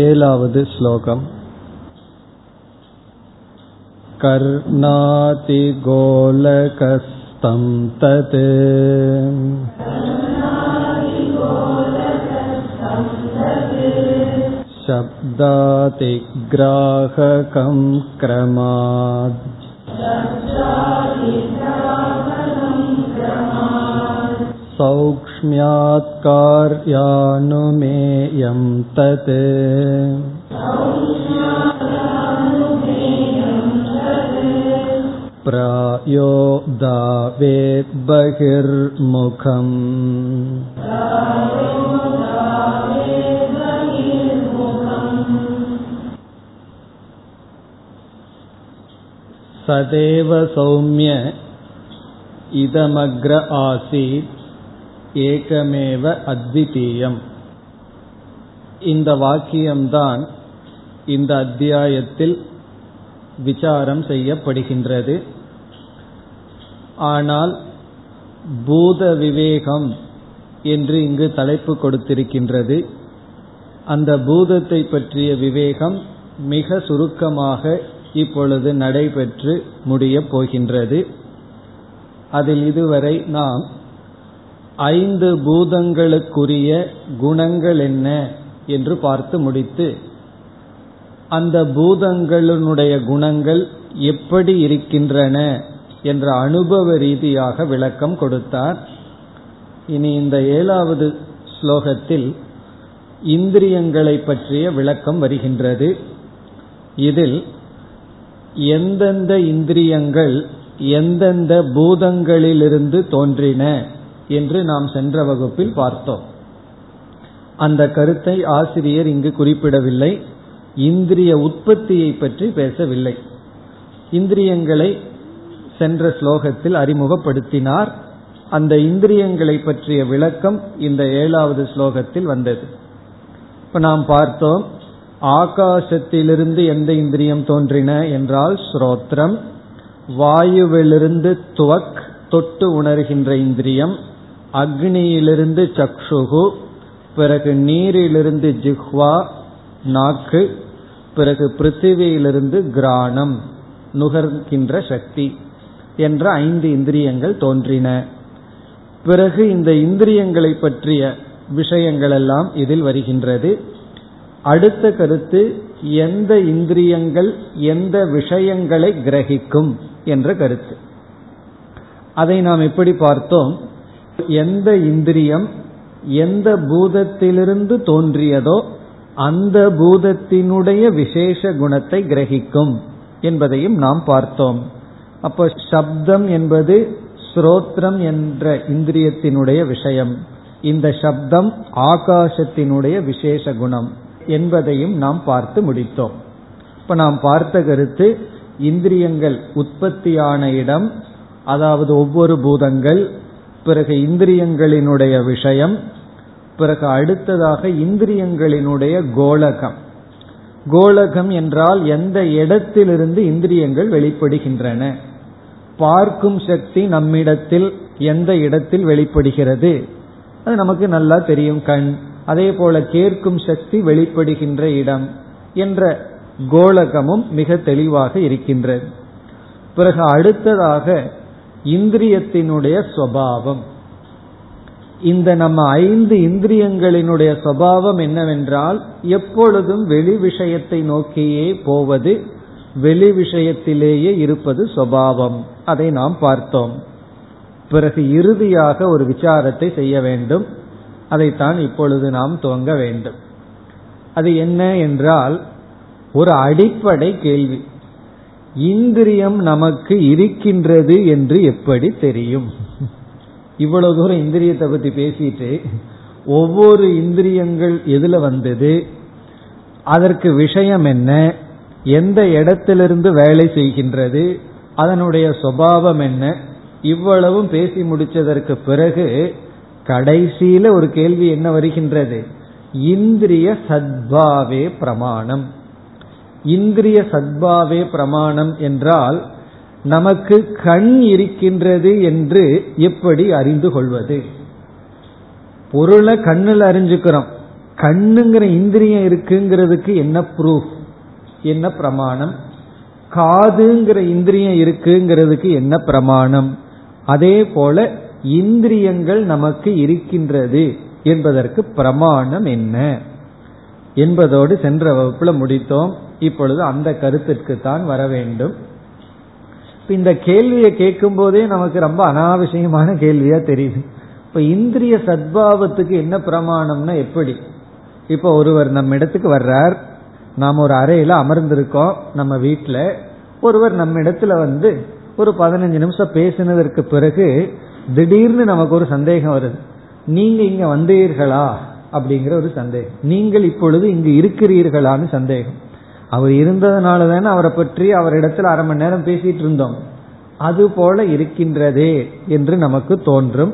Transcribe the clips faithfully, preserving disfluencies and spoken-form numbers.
ஏழாவது ஸ்லோகம். கர்ணாதி கோலகஸ்தம் தத் சப்தாதி கிராஹகம் க்ரமாத் சௌக்ஷ்மியாத் கார்யானுமேயம் தத். ப்ராயோ தாவேத் பஹிர்முகம் சதேவ சௌம்ய இதமக்ர ஆசீத் ஏகமேவ அத்விதீயம். இந்த வாக்கியம்தான் இந்த அத்தியாயத்தில் விசாரம் செய்யப்படுகின்றது. ஆனால் பூத விவேகம் என்று இங்கு தலைப்பு கொடுத்திருக்கின்றது. அந்த பூதத்தை பற்றிய விவேகம் மிக சுருக்கமாக இப்பொழுது நடைபெற்று முடியப் போகின்றது. அதில் இதுவரை நாம் ஐந்து பூதங்களுக்குரிய குணங்கள் என்ன என்று பார்த்து முடித்து, அந்த பூதங்களுடைய குணங்கள் எப்படி இருக்கின்றன என்ற அனுபவ ரீதியாக விளக்கம் கொடுத்தார். இனி இந்த ஏழாவது ஸ்லோகத்தில் இந்திரியங்களை பற்றிய விளக்கம் வருகின்றது. இதில் எந்தெந்த இந்திரியங்கள் எந்தெந்த பூதங்களிலிருந்து தோன்றின என்று நாம் சென்ற வகுப்பில் பார்த்தோம். அந்த கருத்தை ஆசிரியர் இங்கு குறிப்பிடவில்லை. இந்திரிய உற்பத்தியை பற்றி பேசவில்லை. இந்திரியங்களை சென்ற ஸ்லோகத்தில் அறிமுகப்படுத்தினார். அந்த இந்திரியங்களை பற்றிய விளக்கம் இந்த ஏழாவது ஸ்லோகத்தில் வந்தது. இப்போ நாம் பார்த்தோம், ஆகாசத்திலிருந்து எந்த இந்திரியம் தோன்றின என்றால் ஸ்ரோத்ரம். வாயுவிலிருந்து துவக், தொட்டு உணர்கின்ற இந்திரியம். அக்னியிலிருந்து சக்ஷுகு, பிறகு நீரிலிருந்து ஜிஹ்வா, நாக்கு, பிறகு பிருத்திவியிலிருந்து கிராணம், நுகர்கின்ற சக்தி என்ற ஐந்து இந்திரியங்கள் தோன்றின. பிறகு இந்த இந்திரியங்களை பற்றிய விஷயங்கள் எல்லாம் இதில் வருகின்றது. அடுத்த கருத்து எந்த இந்திரியங்கள் எந்த விஷயங்களை கிரகிக்கும் என்ற கருத்து. அதை நாம் எப்படி பார்த்தோம்? எந்த இந்திரியம் எந்த பூதத்திலிருந்து தோன்றியதோ அந்த பூதத்தினுடைய விசேஷ குணத்தை கிரகிக்கும் என்பதையும் நாம் பார்த்தோம். அப்போ சப்தம் என்பது ஸ்ரோத்ரம் என்ற இந்திரியத்தினுடைய விஷயம். இந்த சப்தம் ஆகாசத்தினுடைய விசேஷ குணம் என்பதையும் நாம் பார்த்து முடித்தோம். இப்ப நாம் பார்த்த கருத்து, இந்திரியங்கள் உற்பத்தியான இடம், அதாவது ஒவ்வொரு பூதங்கள், பிறகு இந்திரியங்களினுடைய விஷயம், பிறகு அடுத்ததாக இந்திரியங்களினுடைய கோலகம். கோலகம் என்றால் எந்த இடத்திலிருந்து இந்திரியங்கள் வெளிப்படுகின்றன. பார்க்கும் சக்தி நம்மிடத்தில் எந்த இடத்தில் வெளிப்படுகிறது, அது நமக்கு நல்லா தெரியும், கண். அதே போல கேட்கும் சக்தி வெளிப்படுகின்ற இடம் என்ற கோலகமும் மிக தெளிவாக இருக்கின்றது. பிறகு அடுத்ததாக இந்திரியத்தினுடைய சுபாவம். இந்த நம்ம ஐந்து இந்திரியங்களினுடைய சுபாவம் என்னவென்றால் எப்பொழுதும் வெளி விஷயத்தை நோக்கியே போவது, வெளி விஷயத்திலேயே இருப்பது சுபாவம். அதை நாம் பார்த்தோம். பிறகு இறுதியாக ஒரு விசாரத்தை செய்ய வேண்டும். அதைத்தான் இப்பொழுது நாம் துவங்க வேண்டும். அது என்ன என்றால், ஒரு அடிப்படை கேள்வி, இந்திரியம் நமக்கு இருக்கின்றது என்று எப்படி தெரியும்? இவ்வளவு தூரம் இந்திரியத்தை பற்றி பேசிட்டு ஒவ்வொரு இந்திரியங்கள் எதுல வந்தது, அதற்கு விஷயம் என்ன, எந்த இடத்திலிருந்து வேலை செய்கின்றது, அதனுடைய சுபாவம் என்ன, இவ்வளவும் பேசி முடிச்சதற்கு பிறகு கடைசியில ஒரு கேள்வி என்ன வருகின்றது? இந்திரிய சத்பாவே பிரமாணம். இந்திரிய சத்பாவே பிரமாணம் என்றால் நமக்கு கண் இருக்கின்றது என்று எப்படி அறிந்து கொள்வது? பொருளை கண்ணில் அறிஞ்சுக்கிறோம், கண்ணுங்கிற இந்திரியம் இருக்குங்கிறதுக்கு என்ன ப்ரூஃப், என்ன பிரமாணம்? காதுங்கிற இந்திரியம் இருக்குங்கிறதுக்கு என்ன பிரமாணம்? அதே போல இந்திரியங்கள் நமக்கு இருக்கின்றது என்பதற்கு பிரமாணம் என்ன என்பதோடு சென்ற வகுப்புல முடித்தோம். இப்பொழுது அந்த கருத்திற்கு தான் வர வேண்டும். இந்த கேள்வியை கேட்கும் போதே நமக்கு ரொம்ப அனாவசியமான கேள்வியா தெரியுது. இப்ப இந்திரிய சத்பாவத்துக்கு என்ன பிரமாணம்னா எப்படி? இப்ப ஒருவர் நம்ம இடத்துக்கு வர்றார், நாம் ஒரு அறையில அமர்ந்திருக்கோம் நம்ம வீட்டுல. ஒருவர் நம்ம இடத்துல வந்து ஒரு பதினஞ்சு நிமிஷம் பேசினதற்கு பிறகு திடீர்னு நமக்கு ஒரு சந்தேகம் வருது, நீங்க இங்க வந்தீர்களா அப்படிங்கிற ஒரு சந்தேகம், நீங்கள் இப்பொழுது இங்கு இருக்கிறீர்களான்னு சந்தேகம். அவர் இருந்ததுனால தானே அவரை பற்றி அவர் இடத்துல அரை மணி நேரம் பேசிட்டு இருந்தோம், அது போல இருக்கின்றதே என்று நமக்கு தோன்றும்.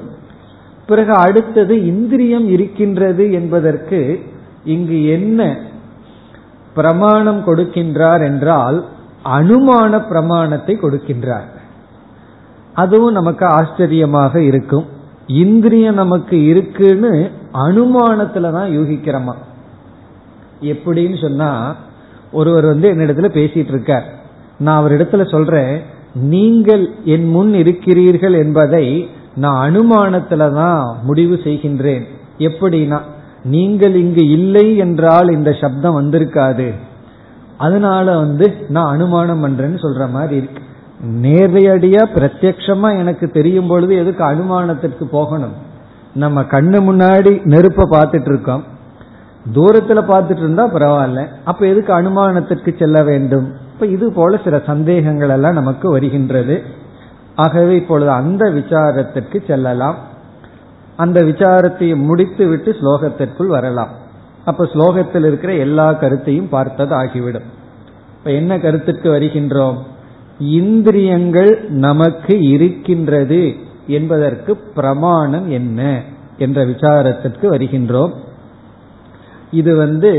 பிறகு அடுத்தது இந்திரியம் இருக்கின்றது என்பதற்கு இங்கு என்ன பிரமாணம் கொடுக்கின்றார் என்றால் அனுமான பிரமாணத்தை கொடுக்கின்றார். அதுவும் நமக்கு ஆச்சரியமாக இருக்கும். இந்திரியம் நமக்கு இருக்குன்னு அனுமானத்துல தான் யூகிக்கிறோமா. எப்படின்னு சொன்னா, ஒருவர் வந்து என்னிடத்துல பேசிட்டு இருக்கார், நான் அவரிடத்துல சொல்றேன் நீங்கள் என் முன் இருக்கிறீர்கள் என்பதை நான் அனுமானத்துல தான் முடிவு செய்கின்றேன். எப்படின்னா, நீங்கள் இங்கு இல்லை என்றால் இந்த சப்தம் வந்திருக்காது, அதனால வந்து நான் அனுமானம் பண்றேன்னு சொல்ற மாதிரி இருக்கு. நேரடியா பிரத்யட்சமா எனக்கு தெரியும் பொழுது எதுக்கு அனுமானத்திற்கு போகணும்? நம்ம கண்ணு முன்னாடி நெருப்ப பார்த்துட்டு இருக்கோம், தூரத்துல பார்த்துட்டு இருந்தா பரவாயில்ல, அப்ப எதுக்கு அனுமானத்திற்கு செல்ல வேண்டும்? இப்ப இது போல சில சந்தேகங்கள் எல்லாம் நமக்கு வருகின்றது. ஆகவே இப்பொழுது அந்த விசாரத்திற்கு செல்லலாம். அந்த விசாரத்தை முடித்து விட்டு ஸ்லோகத்திற்குள் வரலாம். அப்ப ஸ்லோகத்தில் இருக்கிற எல்லா கருத்தையும் பார்த்தது ஆகிவிடும். இப்ப என்ன கருத்துக்கு வருகின்றோம்? இந்திரியங்கள் நமக்கு இருக்கின்றது என்பதற்கு பிரமாணம் என்ன என்ற விசாரத்திற்கு வருகின்றோம். இது வந்து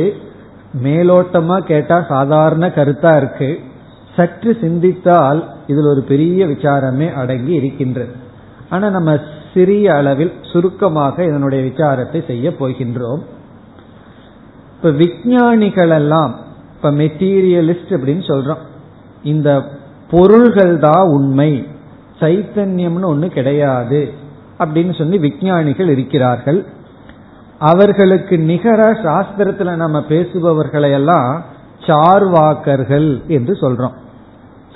மேலோட்டமா கேட்டா சாதாரண கருத்தா இருக்கு, சற்று சிந்தித்தால் இதில் ஒரு பெரிய விசாரமே அடங்கி இருக்கின்றது. ஆனா நம்ம சிறிய அளவில் சுருக்கமாக இதனுடைய விசாரத்தை செய்ய போகின்றோம். இப்ப விஞ்ஞானிகள் எல்லாம், இப்ப மெட்டீரியலிஸ்ட் அப்படின்னு சொல்றோம், இந்த பொருள்கள் தான் உண்மை, சைத்தன்யம்னு ஒண்ணு கிடையாது அப்படின்னு சொல்லி விஞ்ஞானிகள் இருக்கிறார்கள். அவர்களுக்கு நிகர சாஸ்திரத்துல நம்ம பேசுபவர்களையெல்லாம் சார்வாக்கர்கள் என்று சொல்றோம்.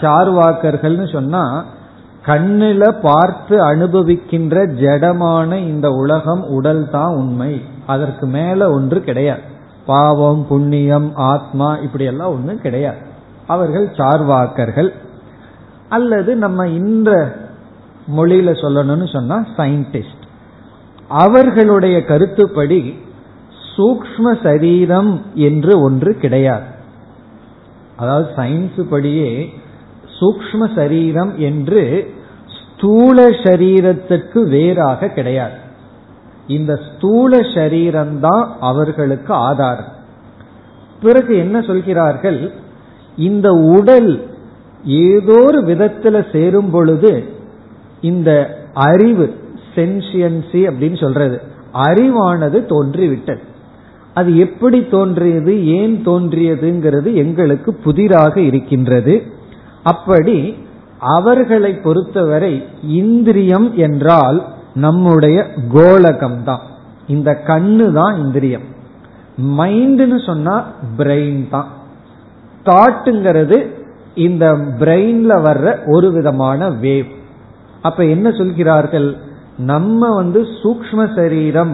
சார்வாக்கர்கள்னு சொன்னா கண்ணில பார்த்து அனுபவிக்கின்ற ஜடமான இந்த உலகம், உடல் தான் உண்மை, அதற்கு மேல ஒன்று கிடையாது. பாவம், புண்ணியம், ஆத்மா இப்படியெல்லாம் ஒன்று கிடையாது. அவர்கள் சார்வாக்கர்கள். அல்லது நம்ம இந்த மொழியில சொல்லணும்னு சொன்னா சயின்டிஸ்ட். அவர்களுடைய கருத்துப்படி சூக்ஷ்ம சரீரம் என்று ஒன்று கிடையாது. அதாவது சயின்ஸ் படியே சூக்ஷ்ம சரீரம் என்று ஸ்தூல சரீரத்துக்கு வேறாக கிடையாது. இந்த ஸ்தூல சரீரம்தான் அவர்களுக்கு ஆதாரம். பிறகு என்ன சொல்கிறார்கள்? இந்த உடல் ஏதோ ஒரு விதத்துல சேரும் பொழுது இந்த அறிவு, சென்சியன்சி அப்படின்னு சொல்றது, அறிவானது தோன்றிவிட்டது. அது எப்படி தோன்றியது, ஏன் தோன்றியதுங்கிறது எங்களுக்கு புதிராக இருக்கின்றது. அப்படி அவர்களை பொறுத்தவரை இந்திரியம் என்றால் நம்முடைய கோலகம்தான், இந்த கண்ணு தான் இந்திரியம். மைண்டுன்னு சொன்னா பிரெயின் தான், தாட்டுங்கிறது இந்த பிரெயின்ல வர்ற ஒரு விதமான வேவ். அப்ப என்ன சொல்கிறார்கள்? நம்ம வந்து சூக்ஷ்ம சரீரம்,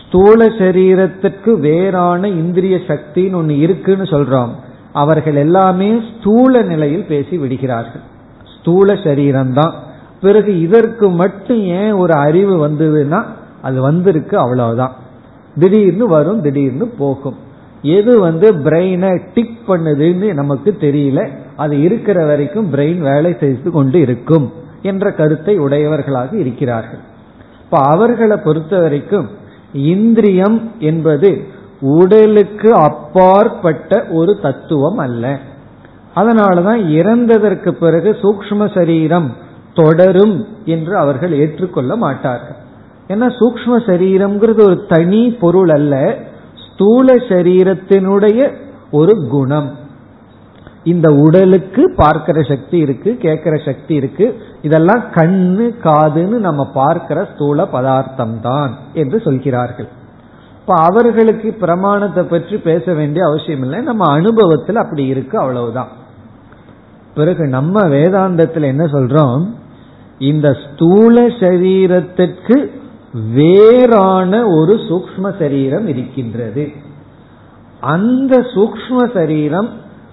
ஸ்தூல சரீரத்திற்கு வேறான இந்திரிய சக்தின்னு ஒண்ணு இருக்குன்னு சொல்றோம். அவர்கள் எல்லாமே ஸ்தூல நிலையில் பேசி விடுகிறார்கள், ஸ்தூல சரீரம்தான். பிறகு இதற்கு மட்டும் ஏன் ஒரு அறிவு வந்ததுன்னா, அது வந்திருக்கு அவ்வளவுதான், திடீர்னு வரும் திடீர்னு போகும். எது வந்து பிரெயினை டிக் பண்ணுதுன்னு நமக்கு தெரியல, அது இருக்கிற வரைக்கும் பிரெயின் வேலை செய்து கொண்டு இருக்கும் என்ற கருத்தை உடையவர்களாக இருக்கிறார்கள். இப்ப அவர்களை பொறுத்த வரைக்கும் இந்திரியம் என்பது உடலுக்கு அப்பாற்பட்ட ஒரு தத்துவம் அல்ல. அதனாலதான் இறந்ததற்கு பிறகு சூக்ஷ்ம சரீரம் தொடரும் என்று அவர்கள் ஏற்றுக்கொள்ள மாட்டார்கள். ஏன்னா சூக்ஷ்ம சரீரம்ங்கிறது ஒரு தனி பொருள் அல்ல, ஸ்தூல சரீரத்தினுடைய ஒரு குணம். இந்த உடலுக்கு பார்க்கிற சக்தி இருக்கு, கேட்கிற சக்தி இருக்கு, இதெல்லாம் கண்ணு காதுன்னு நம்ம பார்க்கிற ஸ்தூல பதார்த்தம் தான் என்று சொல்கிறார்கள். இப்ப அவர்களுக்கு பிரமாணத்தை பற்றி பேச வேண்டிய அவசியம் இல்லை, நம்ம அனுபவத்தில் அப்படி இருக்கு, அவ்வளவுதான். பிறகு நம்ம வேதாந்தத்தில் என்ன சொல்றோம், இந்த ஸ்தூல சரீரத்திற்கு வேறான ஒரு சூக்ஷ்ம சரீரம் இருக்கின்றது. அந்த சூக்ஷ்ம சரீரம்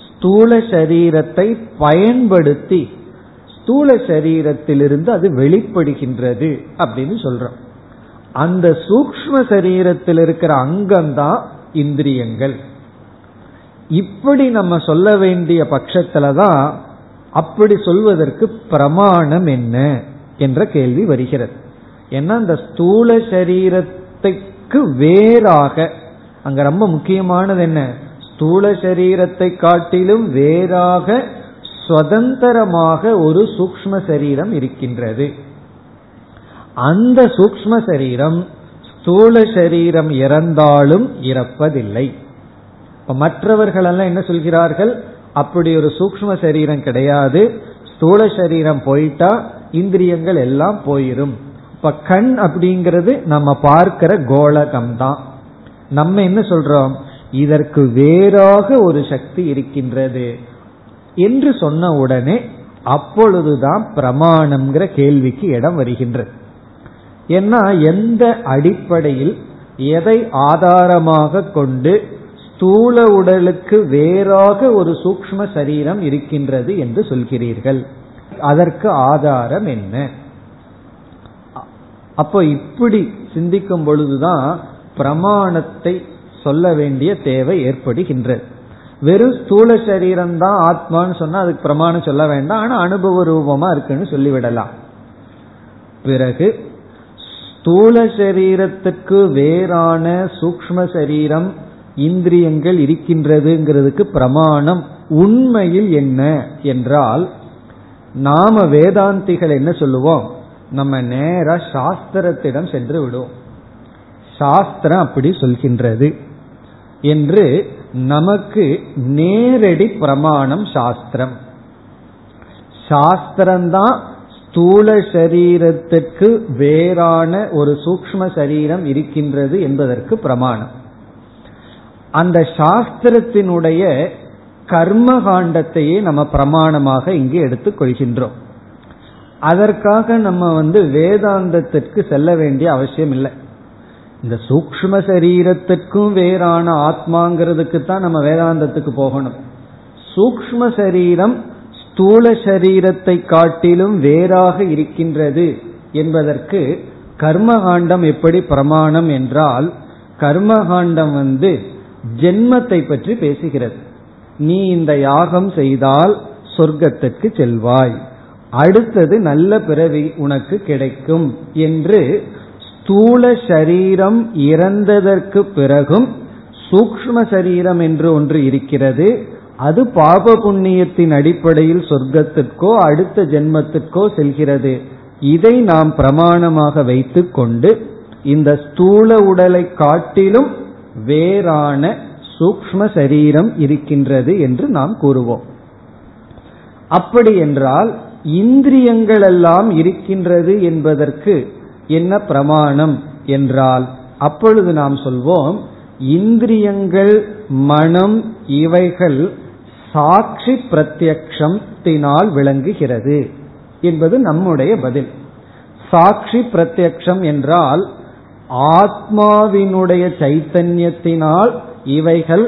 ஸ்தூல சரீரத்தை பயன்படுத்தி ஸ்தூல சரீரத்திலிருந்து அது வெளிப்படுகின்றது அப்படின்னு சொல்றோம். அந்த சூக்ஷ்ம சரீரத்தில் இருக்கிற அங்கம்தான் இந்திரியங்கள். இப்படி நம்ம சொல்ல வேண்டிய பட்சத்துலதான் அப்படி சொல்வதற்கு பிரமாணம் என்ன என்ற கேள்வி வருகிறது. ஏன்னா அந்த ஸ்தூல சரீரத்துக்கு வேறாக, அங்க ரொம்ப முக்கியமானது என்ன, ஸ்தூல சரீரத்தை காட்டிலும் வேறாக சுதந்திரமாக ஒரு சூக்ஷ்ம சரீரம் இருக்கின்றது. அந்த சூக்ஷ்ம சரீரம் ஸ்தூல சரீரம் இறந்தாலும் இறப்பதில்லை. இப்ப மற்றவர்களெல்லாம் என்ன சொல்கிறார்கள், அப்படி ஒரு சூக்ஷ்ம சரீரம் கிடையாது, ஸ்தூல சரீரம் போயிட்டா இந்திரியங்கள் எல்லாம் போயிரும். இப்ப கண் அப்படிங்கிறது நம்ம பார்க்கிற கோளகம் தான். நம்ம என்ன சொல்றோம், இதற்கு வேறாக ஒரு சக்தி இருக்கின்றது என்று சொன்ன உடனே அப்பொழுதுதான் பிரமாணம்ங்கிற கேள்விக்கு இடம் வருகின்றது. ஏன்னா எந்த அடிப்படையில் எதை ஆதாரமாக கொண்டு ஸ்தூல உடலுக்கு வேறாக ஒரு சூக்ஷ்ம சரீரம் இருக்கின்றது என்று சொல்கிறீர்கள், அதற்கு ஆதாரம் என்ன? அப்போ இப்படி சிந்திக்கும் பொழுதுதான் பிரமாணத்தை சொல்ல வேண்டிய தேவை ஏற்படுகின்றது. வெறும் ஸ்தூல சரீரம் தான் ஆத்மான்னு சொன்னா அதுக்கு பிரமாணம் சொல்ல வேண்டாம், ஆனா அனுபவ ரூபமா இருக்குன்னு சொல்லிவிடலாம். பிறகு ஸ்தூல சரீரத்துக்கு வேறான சூக்ஷ்ம சரீரம் இந்திரியங்கள் இருக்கின்றதுங்கிறதுக்கு பிரமாணம் உண்மையில் என்ன என்றால், நாம வேதாந்திகள் என்ன சொல்லுவோம், நம்ம நேரா சாஸ்திரத்திடம் சென்று விடுவோம். சாஸ்திரம் அப்படி சொல்கின்றது என்று நமக்கு நேரடி பிரமாணம் சாஸ்திரம். சாஸ்திரம்தான் ஸ்தூல சரீரத்துக்கு வேறான ஒரு சூக்ஷ்ம சரீரம் இருக்கின்றது என்பதற்கு பிரமாணம். அந்த சாஸ்திரத்தினுடைய கர்மகாண்டத்தையே நம்ம பிரமாணமாக இங்கே எடுத்துக் கொள்கின்றோம். அதற்காக நம்ம வந்து வேதாந்தத்திற்கு செல்ல வேண்டிய அவசியம் இல்லை. இந்த சூக்ஷ்ம சரீரத்திற்கும் வேறான ஆத்மாங்கிறதுக்கு தான் நம்ம வேதாந்தத்துக்கு போகணும். சூக்ஷ்ம சரீரம் ஸ்தூல சரீரத்தை காட்டிலும் வேறாக இருக்கின்றது என்பதற்கு கர்மகாண்டம் எப்படி பிரமாணம் என்றால், கர்மகாண்டம் வந்து ஜென்மத்தை பற்றி பேசுகிறது. நீ இந்த யாகம் செய்தால் சொர்க்கத்திற்கு செல்வாய், அடுத்தது நல்ல பிறவி உனக்கு கிடைக்கும் என்று ஸ்தூல சரீரம் இறந்ததற்கு பிறகும் சூக்ஷ்ம சரீரம் என்று ஒன்று இருக்கிறது, அது பாப புண்ணியத்தின் அடிப்படையில் சொர்க்கத்திற்கோ அடுத்த ஜென்மத்திற்கோ செல்கிறது. இதை நாம் பிரமாணமாக வைத்து கொண்டு இந்த ஸ்தூல உடலை காட்டிலும் வேறான சூக்ஷ்ம சரீரம் இருக்கின்றது என்று நாம் கூறுவோம். அப்படி என்றால் இந்திரியங்கள் எல்லாம் இருக்கின்றது என்பதற்கு என்ன பிரமாணம் என்றால், அப்பொழுது நாம் சொல்வோம், இந்திரியங்கள் மனம் இவைகள் சாட்சி பிரத்யக்ஷத்தினால் விளங்குகிறது என்பது நம்முடைய பதில். சாட்சி பிரத்யக்ஷம் என்றால் ஆத்மாவினுடைய சைத்தன்யத்தினால் இவைகள்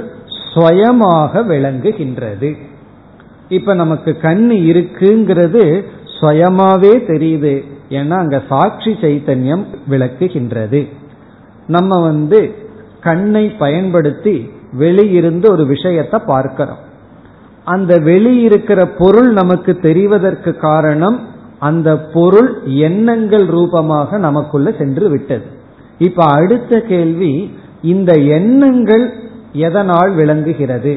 ஸ்வயமாக விளங்குகின்றது. இப்ப நமக்கு கண் இருக்குங்கிறது ஸ்வயமாவே தெரியுது, ஏன்னா அங்க சாட்சி சைத்தன்யம் விளக்குகின்றது. நம்ம வந்து கண்ணை பயன்படுத்தி வெளியிருந்து ஒரு விஷயத்தை பார்க்கிறோம். அந்த வெளியிருக்கிற பொருள் நமக்கு தெரிவதற்கு காரணம், அந்த பொருள் எண்ணங்கள் ரூபமாக நமக்குள்ள சென்று விட்டது. இப்ப அடுத்த கேள்வி, இந்த எண்ணங்கள் எதனால் விளங்குகிறது,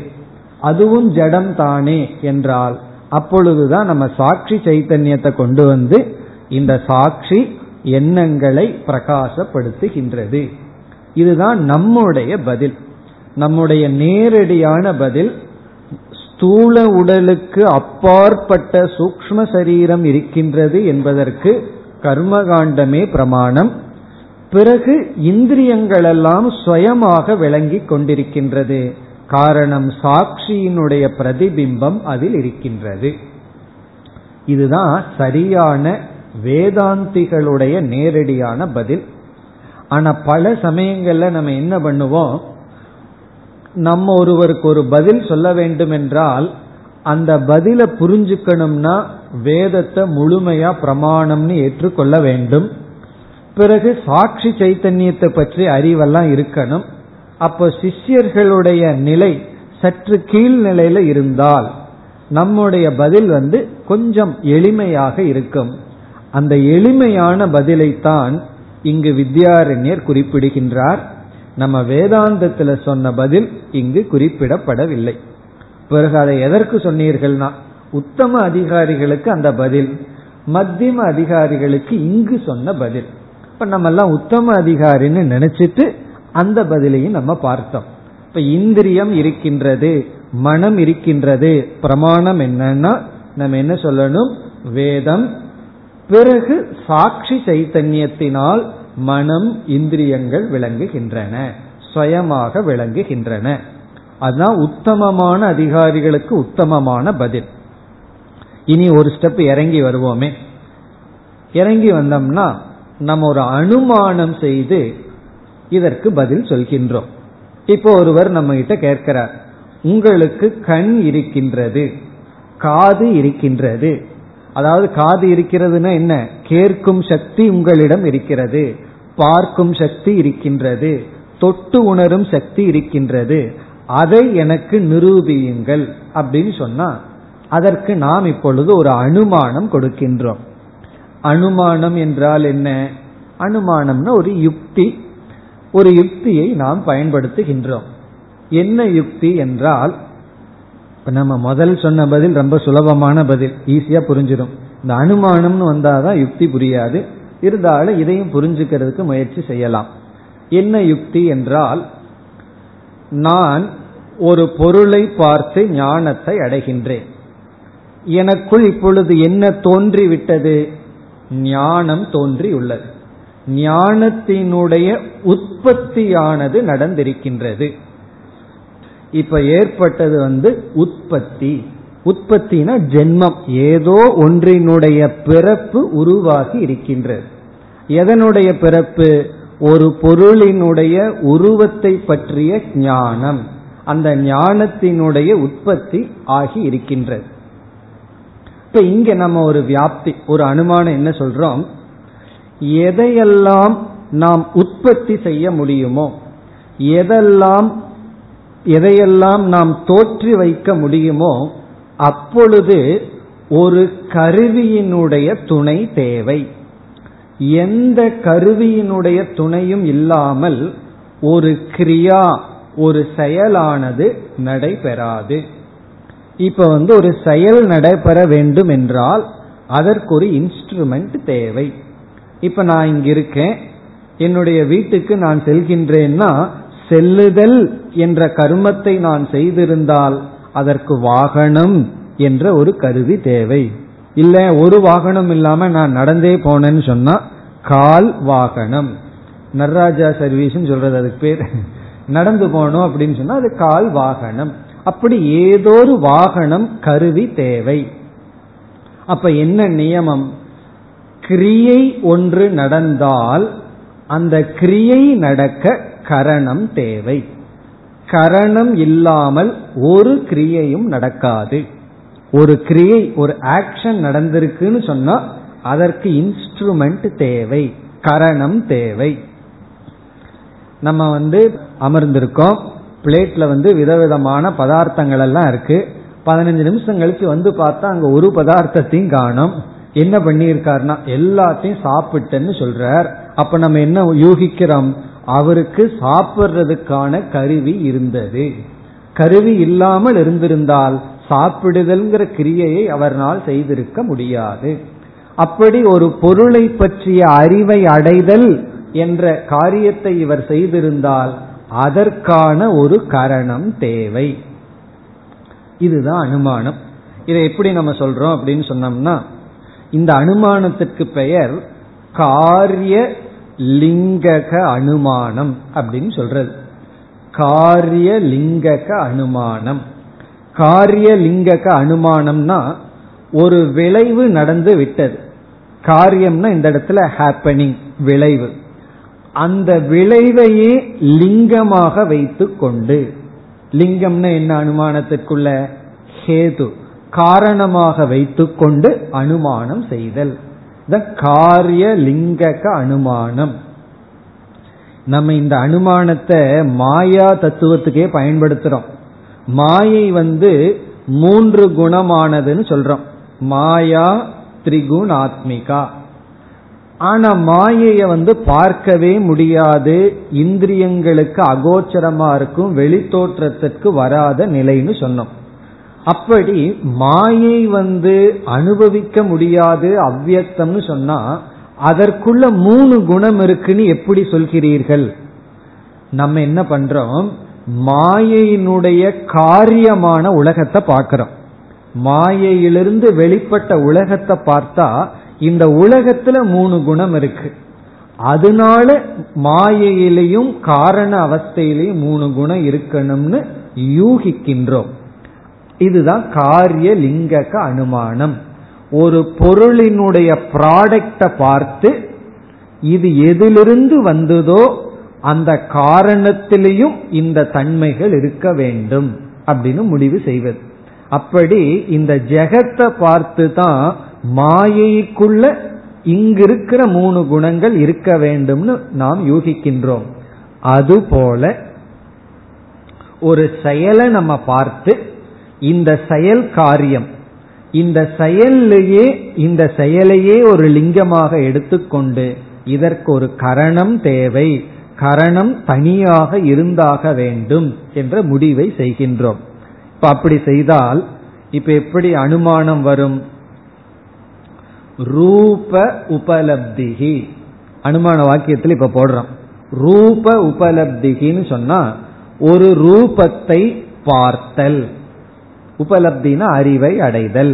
அதுவும் ஜடம் தானே என்றால், அப்பொழுதுதான் நம்ம சாட்சி சைத்தன்யத்தை கொண்டு வந்து இந்த சாட்சி எண்ணங்களை பிரகாசப்படுத்துகின்றது. இதுதான் நம்முடைய பதில். நம்முடைய நேரடியான பதில், ஸ்தூல உடலுக்கு அப்பாற்பட்ட சூக்ஷ்ம சரீரம் இருக்கின்றது என்பதற்கு கர்மகாண்டமே பிரமாணம். பிறகு இந்திரியங்களெல்லாம் சுயமாக விளங்கி கொண்டிருக்கின்றது. காரணம், சாட்சியினுடைய பிரதிபிம்பம் அதில் இருக்கின்றது. இதுதான் சரியான வேதாந்திகளுடைய நேரடியான பதில். ஆனா பல சமயங்கள்ல நம்ம என்ன பண்ணுவோம், நம்ம ஒருவருக்கு ஒரு பதில் சொல்ல வேண்டும் என்றால் அந்த பதிலை புரிஞ்சுக்கணும்னா வேதத்தை முழுமையா பிரமாணம்னு ஏற்றுக்கொள்ள வேண்டும். பிறகு சாட்சி சைத்தன்யத்தை பற்றி அறிவெல்லாம் இருக்கணும். அப்போ சிஷ்யர்களுடைய நிலை சற்று கீழ்நிலையில இருந்தால் நம்முடைய பதில் வந்து கொஞ்சம் எளிமையாக இருக்கும். அந்த எளிமையான பதிலைத்தான் இங்கு வித்யாரண்யர் குறிப்பிடுகின்றார். நம்ம வேதாந்தத்தில் சொன்ன பதில் இங்கு குறிப்பிடப்படவில்லை. பிறகு அதை எதற்கு சொன்னீர்கள்னா, உத்தம அதிகாரிகளுக்கு அந்த பதில், மத்தியம அதிகாரிகளுக்கு இங்கு சொன்ன பதில். இப்ப நம்ம எல்லாம் உத்தம அதிகாரின்னு நினைச்சிட்டு அந்த பதிலையும் நம்ம பார்த்தோம். இப்ப இந்திரியம் இருக்கின்றது, மனம் இருக்கின்றது, பிரமாணம் என்னன்னா நம்ம என்ன சொல்லணும், வேதம். பிறகு சாட்சி சைத்தன்யத்தினால் மனம் இந்திரியங்கள் விளங்குகின்றன, சுயமாக விளங்குகின்றன. அதுதான் உத்தமமான அதிகாரிகளுக்கு உத்தமமான பதில். இனி ஒரு ஸ்டெப் இறங்கி வருவோமே. இறங்கி வந்தோம்னா நம்ம ஒரு அனுமானம் செய்து இதற்கு பதில் சொல்கின்றோம். இப்போ ஒருவர் நம்ம கிட்ட கேட்கிறார், உங்களுக்கு கண் இருக்கின்றது, காது இருக்கின்றது. அதாவது காது இருக்கிறதுனா என்ன, கேட்கும் சக்தி உங்களிடம் இருக்கிறது, பார்க்கும் சக்தி இருக்கின்றது, தொட்டு உணரும் சக்தி இருக்கின்றது, அதை எனக்கு நிரூபியுங்கள் அப்படின்னு சொன்னா அதற்கு நாம் இப்பொழுது ஒரு அனுமானம் கொடுக்கின்றோம். அனுமானம் என்றால் என்ன? அனுமானம்னா ஒரு யுக்தி. ஒரு யுக்தியை நாம் பயன்படுத்துகின்றோம். என்ன யுக்தி என்றால், இப்ப நம்ம முதல் சொன்ன பதில் ரொம்ப சுலபமான பதில், ஈஸியா புரிஞ்சிடும். இந்த அனுமானம்னு வந்தாதான் யுக்தி புரியாது. இருந்தாலும் இதையும் புரிஞ்சுக்கிறதுக்கு முயற்சி செய்யலாம். என்ன யுக்தி என்றால், நான் ஒரு பொருளை பார்த்து ஞானத்தை அடைகின்றேன். எனக்குள் இப்பொழுது என்ன தோன்றிவிட்டது? ஞானம் தோன்றியுள்ளது. ஞானத்தினுடைய உற்பத்தியானது நடந்திருக்கின்றது. இப்ப ஏற்பட்டது வந்து உற்பத்தி. உற்பத்தினா ஜென்மம், ஏதோ ஒன்றினுடைய பிறப்பு உருவாகி இருக்கின்றது. எதனுடைய பிறப்பு? ஒரு பொருளினுடைய உருவத்தை பற்றிய ஞானம், அந்த ஞானத்தினுடைய உற்பத்தி ஆகி இருக்கின்றது. இப்ப இங்க நம்ம ஒரு வியாப்தி, ஒரு அனுமானம் என்ன சொல்றோம், எதையெல்லாம் நாம் உற்பத்தி செய்ய முடியுமோ, எதெல்லாம் எதையெல்லாம் நாம் தோற்றி வைக்க முடியுமோ, அப்பொழுது ஒரு கருவியினுடைய துணை தேவை. எந்த கருவியினுடைய துணையும் இல்லாமல் ஒரு கிரியா, ஒரு செயலானது நடைபெறாது. இப்ப வந்து ஒரு செயல் நடைபெற வேண்டும் என்றால் அதற்கு ஒரு இன்ஸ்ட்ருமெண்ட் தேவை. இப்ப நான் இங்க இருக்கேன், என்னுடைய வீட்டுக்கு நான் செல்கின்றேன்னா செல்லுதல் என்ற கர்மத்தை நான் செய்திருந்தால் அதற்கு வாகனம் என்ற ஒரு கருவி தேவை. இல்ல ஒரு வாகனம் இல்லாம நான் நடந்தே போனேன்னு சொன்னா கால் வாகனம், நடராஜா சர்வீஸ் சொல்றது அதுக்கு பேர். நடந்து போனோம் அப்படின்னு சொன்னா அது கால் வாகனம். அப்படி ஏதோ ஒரு வாகனம், கருவி தேவை. அப்ப என்ன நியமம்? கிரியை ஒன்று நடந்தால் அந்த கிரியை நடக்க கரணம் தேவை. கரணம் இல்லாமல் ஒரு கிரியையும் நடக்காது. ஒரு கிரியை, ஒரு ஆக்ஷன் நடந்திருக்குன்னு சொன்னா அதற்கு இன்ஸ்ட்ருமெண்ட் தேவை, கரணம் தேவை. நம்ம வந்து அமர்ந்திருக்கோம், பிளேட்ல வந்து விதவிதமான பதார்த்தங்கள் எல்லாம் இருக்கு. பதினஞ்சு நிமிஷம் கழிச்சு வந்து பார்த்தா அங்க ஒரு பதார்த்தத்தையும் காணோம். என்ன பண்ணியிருக்காருனா எல்லாத்தையும் சாப்பிட்டுன்னு சொல்றார். அப்ப நம்ம என்ன யூகிக்கிறோம், அவருக்கு சாப்பிடுறதுக்கான கருவி இருந்தது. கருவி இல்லாமல் இருந்திருந்தால் சாப்பிடுதல்ங்கிற கிரியையை அவரால் செய்திருக்க முடியாது. அப்படி ஒரு பொருளை பற்றிய அறிவை அடைதல் என்ற காரியத்தை இவர் செய்திருந்தால் அதற்கான ஒரு காரணம் தேவை. இதுதான் அனுமானம். இதை எப்படி நம்ம சொல்றோம் அப்படின்னு சொன்னோம்னா, இந்த அனுமானத்திற்கு பெயர் காரிய லிங்கக அனுமானம் அப்படின்னு சொல்றது. காரிய லிங்கக அனுமானம். காரிய லிங்கக அனுமானம்னா ஒரு விளைவு நடந்து விட்டது. காரியம்னா இந்த இடத்துல ஹேப்பனிங், விளைவு. அந்த விளைவையே லிங்கமாக வைத்து கொண்டு, லிங்கம்னா என்ன, அனுமானத்திற்குள்ள ஹேது, காரணமாக வைத்து கொண்டு அனுமானம் செய்தல் காரிய லிங்கக அனுமானம். நம்ம இந்த அனுமானத்தை மாயா தத்துவத்துக்கே பயன்படுத்துறோம். மாயை வந்து மூன்று குணமானதுன்னு சொல்றோம், மாயா திரிகுணாத்மிகா. ஆனா மாயைய வந்து பார்க்கவே முடியாது, இந்திரியங்களுக்கு அகோச்சரமா இருக்கும், வெளித்தோற்றத்திற்கு வராத நிலைன்னு சொன்னோம். அப்படி மாயை வந்து அனுபவிக்க முடியாது, அவ்வியக்தம்னு சொன்னா அதற்குள்ள மூணு குணம் இருக்குன்னு எப்படி சொல்கிறீர்கள்? நம்ம என்ன பண்றோம், மாயையினுடைய காரியமான உலகத்தை பார்க்கிறோம். மாயையிலிருந்து வெளிப்பட்ட உலகத்தை பார்த்தா இந்த உலகத்துல மூணு குணம் இருக்கு, அதனால மாயையிலையும் காரண அவஸ்தையிலையும் மூணு குணம் இருக்கணும்னு யூகிக்கின்றோம். இதுதான் காரிய லிங்கக அனுமானம். ஒரு பொருளினுடைய ப்ராடக்ட பார்த்து இது எதிலிருந்து வந்ததோ அந்த காரணத்திலையும் இந்த தன்மைகள் இருக்க வேண்டும் அப்படின்னு முடிவு செய்வது. அப்படி இந்த ஜெகத்தை பார்த்து தான் மாயைக்குள்ள இங்கிருக்கிற மூணு குணங்கள் இருக்க வேண்டும்னு நாம் யூகிக்கின்றோம். அதுபோல ஒரு செயலை நம்ம பார்த்து இந்த செயல் காரியம், இந்த செயலையே இந்த செயலையே ஒரு லிங்கமாக எடுத்துக்கொண்டு இதற்கு ஒரு கரணம் தேவை, கரணம் தனியாக இருந்தாக வேண்டும் என்ற முடிவை செய்கின்றோம். இப்ப அப்படி செய்தால் இப்ப எப்படி அனுமானம் வரும்? ரூப உபலப்திகி, அனுமான வாக்கியத்தில் இப்ப போடுறோம். ரூப உபலப்திகின்னு சொன்னா ஒரு ரூபத்தை பார்த்தல், உபலப்தினா அறிவை அடைதல்.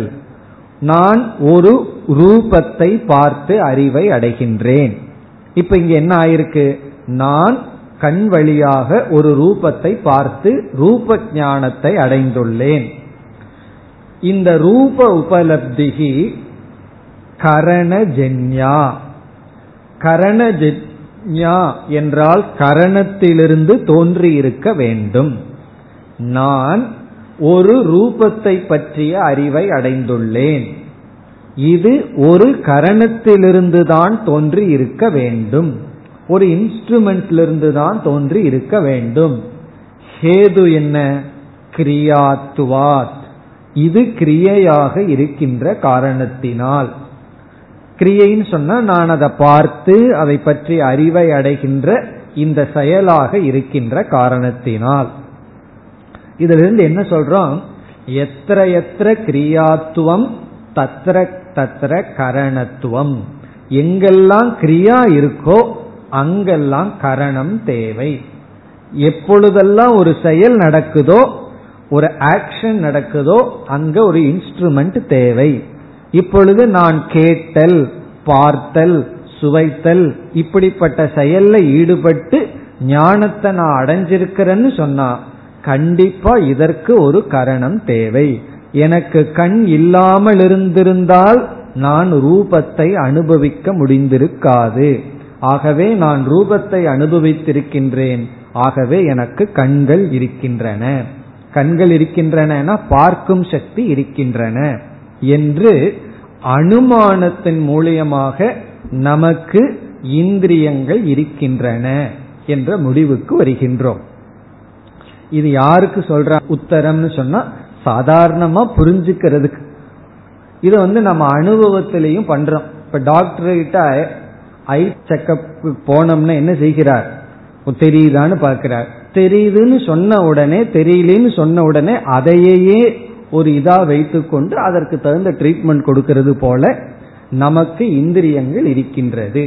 நான் ஒரு ரூபத்தை பார்த்து அறிவை அடைகின்றேன். இப்ப இங்க என்ன ஆயிருக்கு, நான் கண் வழியாக ஒரு ரூபத்தை பார்த்து ரூப ஞானத்தை அடைந்துள்ளேன். இந்த ரூப உபலப்திகி கரணஜன்யா. கரணஜன்யா என்றால் கரணத்திலிருந்து தோன்றியிருக்க வேண்டும். நான் ஒரு ரூபத்தை பற்றிய அறிவை அடைந்துள்ளேன், இது ஒரு கரணத்திலிருந்து தான் தோன்றி இருக்க வேண்டும், ஒரு இன்ஸ்ட்ருமெண்ட்லிருந்து தான் தோன்றி இருக்க வேண்டும். ஹேது என்ன, கிரியாத்வாத், இது கிரியையாக இருக்கின்ற காரணத்தினால். கிரியைன்னு சொன்னா நான் அதை பார்த்து அதை பற்றி அறிவை அடைகின்ற இந்த செயலாக இருக்கின்ற காரணத்தினால். இதிலிருந்து என்ன சொல்றோம், எத்திர எத்திர கிரியாத்துவம் தத்ர தத்ர கரணத்துவம். எங்கெல்லாம் கிரியா இருக்கோ அங்கெல்லாம் கரணம் தேவை. எப்பொழுதெல்லாம் ஒரு செயல் நடக்குதோ, ஒரு ஆக்ஷன் நடக்குதோ, அங்க ஒரு இன்ஸ்ட்ருமெண்ட் தேவை. இப்பொழுது நான் கேட்டல், பார்த்தல், சுவைத்தல் இப்படிப்பட்ட செயல்ல ஈடுபட்டு ஞானத்தை நான் அடைஞ்சிருக்கிறேன்னு சொன்னா கண்டிப்பா இதற்கு ஒரு கரணம் தேவை. எனக்கு கண் இல்லாமல் இருந்திருந்தால் நான் ரூபத்தை அனுபவிக்க முடிந்திருக்காது. ஆகவே நான் ரூபத்தை அனுபவித்திருக்கின்றேன், ஆகவே எனக்கு கண்கள் இருக்கின்றன. கண்கள் இருக்கின்றன, பார்க்கும் சக்தி இருக்கின்றன என்று அனுமானத்தின் மூலமாக நமக்கு இந்திரியங்கள் இருக்கின்றன என்ற முடிவுக்கு வருகின்றோம். இது யாருக்கு சொல்ற உத்தரம்னு சொன்னா சாதாரணமா புரிஞ்சுக்கிறதுக்கு. இது வந்து நம்ம அனுபவத்திலையும் பண்றோம். இப்ப டாக்டர் கிட்ட ஐ செக்கப் போனோம்னா என்ன செய்கிறார், தெரியுதான்னு பார்க்கிறார். தெரியுதுன்னு சொன்ன உடனே, தெரியலன்னு சொன்ன உடனே அதையே ஒரு இதா வைத்து கொண்டு அதற்கு தகுந்த ட்ரீட்மெண்ட் கொடுக்கிறது போல நமக்கு இந்திரியங்கள் இருக்கின்றது.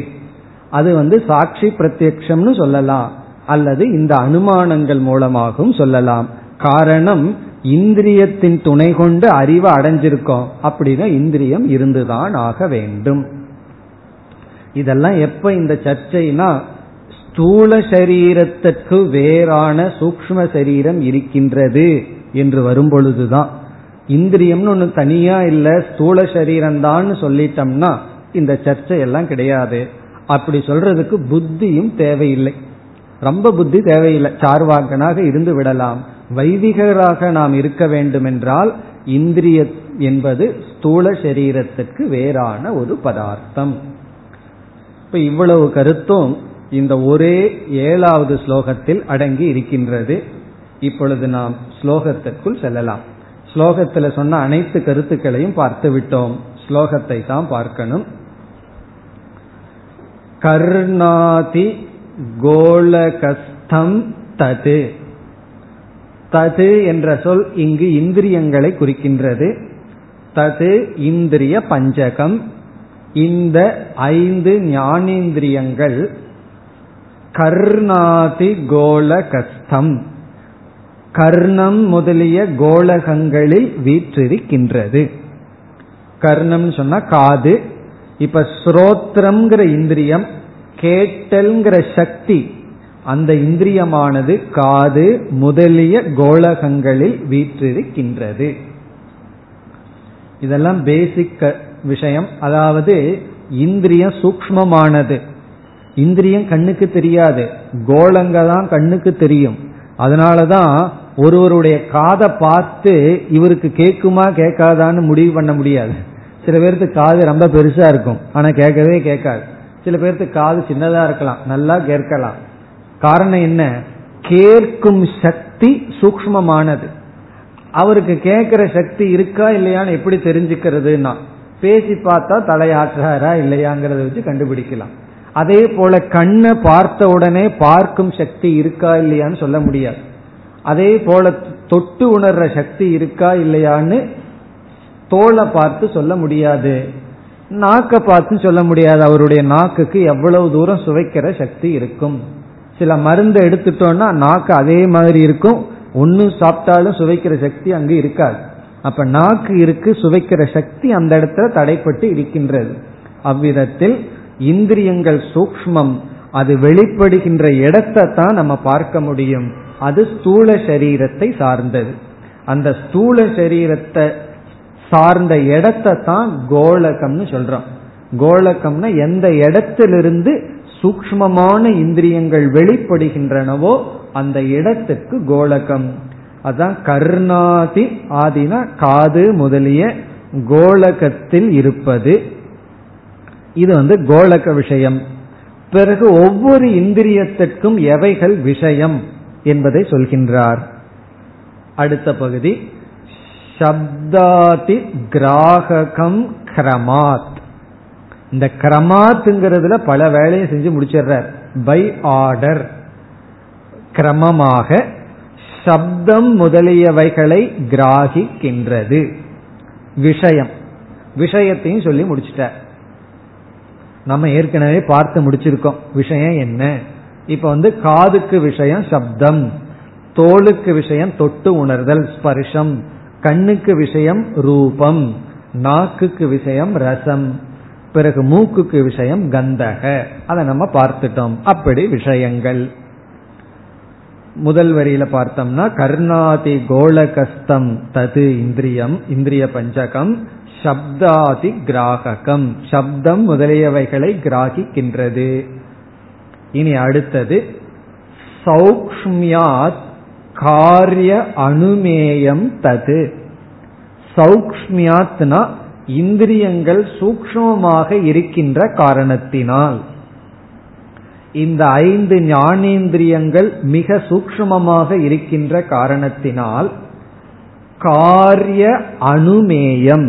அது வந்து சாட்சி பிரத்யக்ஷம்னு சொல்லலாம், அல்லது இந்த அனுமானங்கள் மூலமாகவும் சொல்லலாம். காரணம் இந்திரியத்தின் துணை கொண்டு அறிவை அடைஞ்சிருக்கோம், அப்படின்னா இந்திரியம் இருந்துதான் ஆக வேண்டும். இதெல்லாம் எப்ப இந்த சர்ச்சைனா, ஸ்தூல சரீரத்திற்கு வேறான சூக்ஷ்ம சரீரம் இருக்கின்றது என்று வரும்பொழுதுதான். இந்திரியம்னு ஒன்று தனியா இல்லை, ஸ்தூல சரீரம்தான் சொல்லிட்டோம்னா இந்த சர்ச்சையெல்லாம் கிடையாது. அப்படி சொல்றதுக்கு புத்தியும் தேவையில்லை, ரொம்ப புத்தி தேவையில்லை, சார்வாகனாக இருந்து விடலாம். வைதிகராக நாம் இருக்க வேண்டும் என்றால் இந்திரிய என்பது ஸ்தூல சரீரத்திற்கு வேறான ஒரு பதார்த்தம். இப்ப இவ்வளவு கருத்தும் இந்த ஒரே ஏழாவது ஸ்லோகத்தில் அடங்கி இருக்கின்றது. இப்பொழுது நாம் ஸ்லோகத்திற்குள் செல்லலாம். ஸ்லோகத்தில் சொன்ன அனைத்து கருத்துக்களையும் பார்த்து விட்டோம், ஸ்லோகத்தை தான் பார்க்கணும். கர்ணாதி கோலகஸ்தம் தது. தது என்ற சொல் இங்கு இந்திரியங்களை குறிக்கின்றது. தது இந்திரிய பஞ்சகம், இந்த ஐந்து ஞானேந்திரியங்கள். கர்ணாதி கோலகஸ்தம், கர்ணம் முதலிய கோலகங்களில் வீற்றிருக்கின்றது. கர்ணம் சொன்னா காது. இப்ப ஸ்ரோத்ரம்ங்கிற இந்திரியம், கேட்டல்ங்கிற சக்தி, அந்த இந்திரியமானது காது முதலிய கோலகங்களில் வீற்றிருக்கின்றது. இதெல்லாம் பேசிக் விஷயம். அதாவது இந்திரியம் சூக்ஷ்மமானது, இந்திரியம் கண்ணுக்கு தெரியாது, கோலங்க தான் கண்ணுக்கு தெரியும். அதனாலதான் ஒருவருடைய காதை பார்த்து இவருக்கு கேட்குமா கேட்காதான்னு முடிவு பண்ண முடியாது. சில பேருக்கு காது ரொம்ப பெருசா இருக்கும், ஆனா கேட்கவே கேட்காது. சில பேருக்கு காது சின்னதா இருக்கலாம், நல்லா கேட்கலாம். காரணம் என்ன? கேட்கும் சக்தி சூக்ஷ்மமானது. அவருக்கு கேட்கிற சக்தி இருக்கா இல்லையான்னு எப்படி தெரிஞ்சுக்கிறதுனா, பேசி பார்த்தா தலையாற்றாரா இல்லையாங்கிறத வச்சு கண்டுபிடிக்கலாம். அதே போல கண்ணை பார்த்த உடனே பார்க்கும் சக்தி இருக்கா இல்லையான்னு சொல்ல முடியாது. அதே போல தொட்டு உணர்ற சக்தி இருக்கா இல்லையான்னு தோலை பார்த்து சொல்ல முடியாது. நாக்கை பார்த்து சொல்ல முடியாது அவருடைய நாக்குக்கு எவ்வளவு தூரம் சுவைக்கிற சக்தி இருக்கும். சில மருந்து எடுத்துட்டோம்னா நாக்கு அதே மாதிரி இருக்கும், ஒன்னும் சாப்பிட்டாலும் சுவைக்கிற சக்தி அங்கு இருக்காது. அப்ப நாக்கு இருக்கு, சுவைக்கிற சக்தி அந்த இடத்துல தடைப்பட்டு இருக்கின்றது. அவ்விதத்தில் இந்திரியங்கள் சூக்ஷ்மம், அது வெளிப்படுகின்ற இடத்தை தான் நம்ம பார்க்க முடியும். அது ஸ்தூல சரீரத்தை சார்ந்தது. அந்த ஸ்தூல சரீரத்தை சார்ந்த இடத்தை தான் கோலகம்னு சொல்றோம். கோலகம்னா எந்த இடத்திலிருந்து சூக்ஷ்மமான இந்திரியங்கள் வெளிப்படுகின்றனவோ அந்த இடத்துக்கு கோலகம். அதான் கர்ணாதி ஆதினா காது முதலிய கோலகத்தில் இருப்பது. இது வந்து கோலக விஷயம். பிறகு ஒவ்வொரு இந்திரியத்திற்கும் எவைகள் விஷயம் என்பதை சொல்கின்றார் அடுத்த பகுதி. சப்தாதி கிராஹகம் கிரமாத். இந்த கிரமாத்துங்கிறதுல பல வேலையை செஞ்சு முடிச்சிடுறார். பை ஆர்டர், கிரமமாக சப்தம் முதலியவைகளை கிராகிக்கின்றது. விஷயம், விஷயத்தையும் சொல்லி முடிச்சிட்டார். நம்ம ஏற்கனவே பார்த்து முடிச்சிருக்கோம் விஷயம் என்ன. இப்ப வந்து காதுக்கு விஷயம் சப்தம், தோலுக்கு விஷயம் தொட்டு உணர்தல் ஸ்பர்ஷம், கண்ணுக்கு விஷயம் ரூபம், நாக்குக்கு விஷயம் ரசம், பிறகு மூக்குக்கு விஷயம் கந்தக. அதை நம்ம பார்த்துட்டோம். அப்படி விஷயங்கள் முதல் வரியில பார்த்தோம்னா கர்ணாதி கோலகஸ்தம் தது இந்திரியம், இந்திரிய பஞ்சகம். சப்தாதி கிராஹகம், சப்தம் முதலியவைகளை கிராகிக்கின்றது. இனி அடுத்தது சௌக்ஷ்மியாத் காரிய அனுமேயம் தது. சௌக்ஷ்மியாத்னா இந்திரியங்கள் சூக்ஷ்மமாக இருக்கின்ற காரணத்தினால், இந்த ஐந்து ஞானேந்திரியங்கள் மிக சூக்ஷ்மமாக இருக்கின்ற காரணத்தினால் காரிய அனுமேயம்,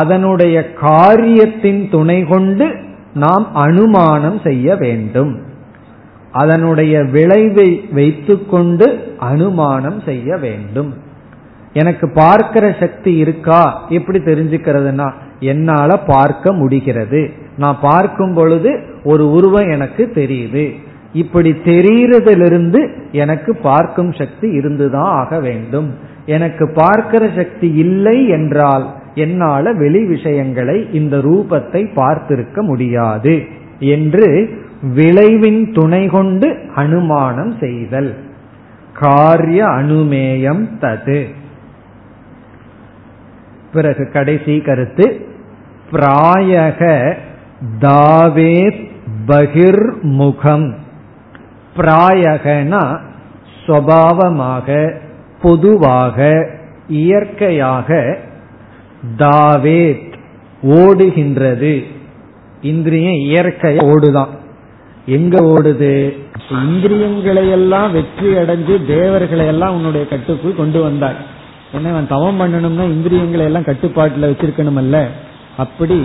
அதனுடைய காரியத்தின் துணை கொண்டு நாம் அனுமானம் செய்ய வேண்டும். அதனுடைய விளைவை வைத்துக்கொண்டு அனுமானம் செய்ய வேண்டும். எனக்கு பார்க்கிற சக்தி இருக்கா, எப்படி தெரிஞ்சுக்கிறதுனா என்னால பார்க்க முடிகிறது. நான் பார்க்கும் பொழுது ஒரு உருவம் எனக்கு தெரியுது, இப்படி தெரிகிறதிலிருந்து எனக்கு பார்க்கும் சக்தி இருந்துதான் ஆக வேண்டும். எனக்கு பார்க்கிற சக்தி இல்லை என்றால் என்னால வெளி விஷயங்களை, இந்த ரூபத்தை பார்த்திருக்க முடியாது என்று விளைவின் துணை கொண்டு அனுமானம் செய்தல். காரிய அனுமேயம் தது. பிறகு கடைசி கருத்து, பிராயக தாவேத் பகிர்முகம். பிராயகனா ஸ்வபாவமாக, பொதுவாக, இயற்கையாக, தாவேத் ஓடுகின்றது. இந்திரியம் இயற்கையா ஓடுதான். எங்க ஓடுது? இந்திரியங்களையெல்லாம் வெற்றி அடைஞ்சு தேவர்களையெல்லாம் உன்னுடைய கட்டுக்குள் கொண்டு வந்தாய். ஏன்னா அவன் தவம் பண்ணணும்னா இந்திரியங்களை எல்லாம் கட்டுப்பாட்டுல வச்சிருக்கணும் அல்ல. அப்படி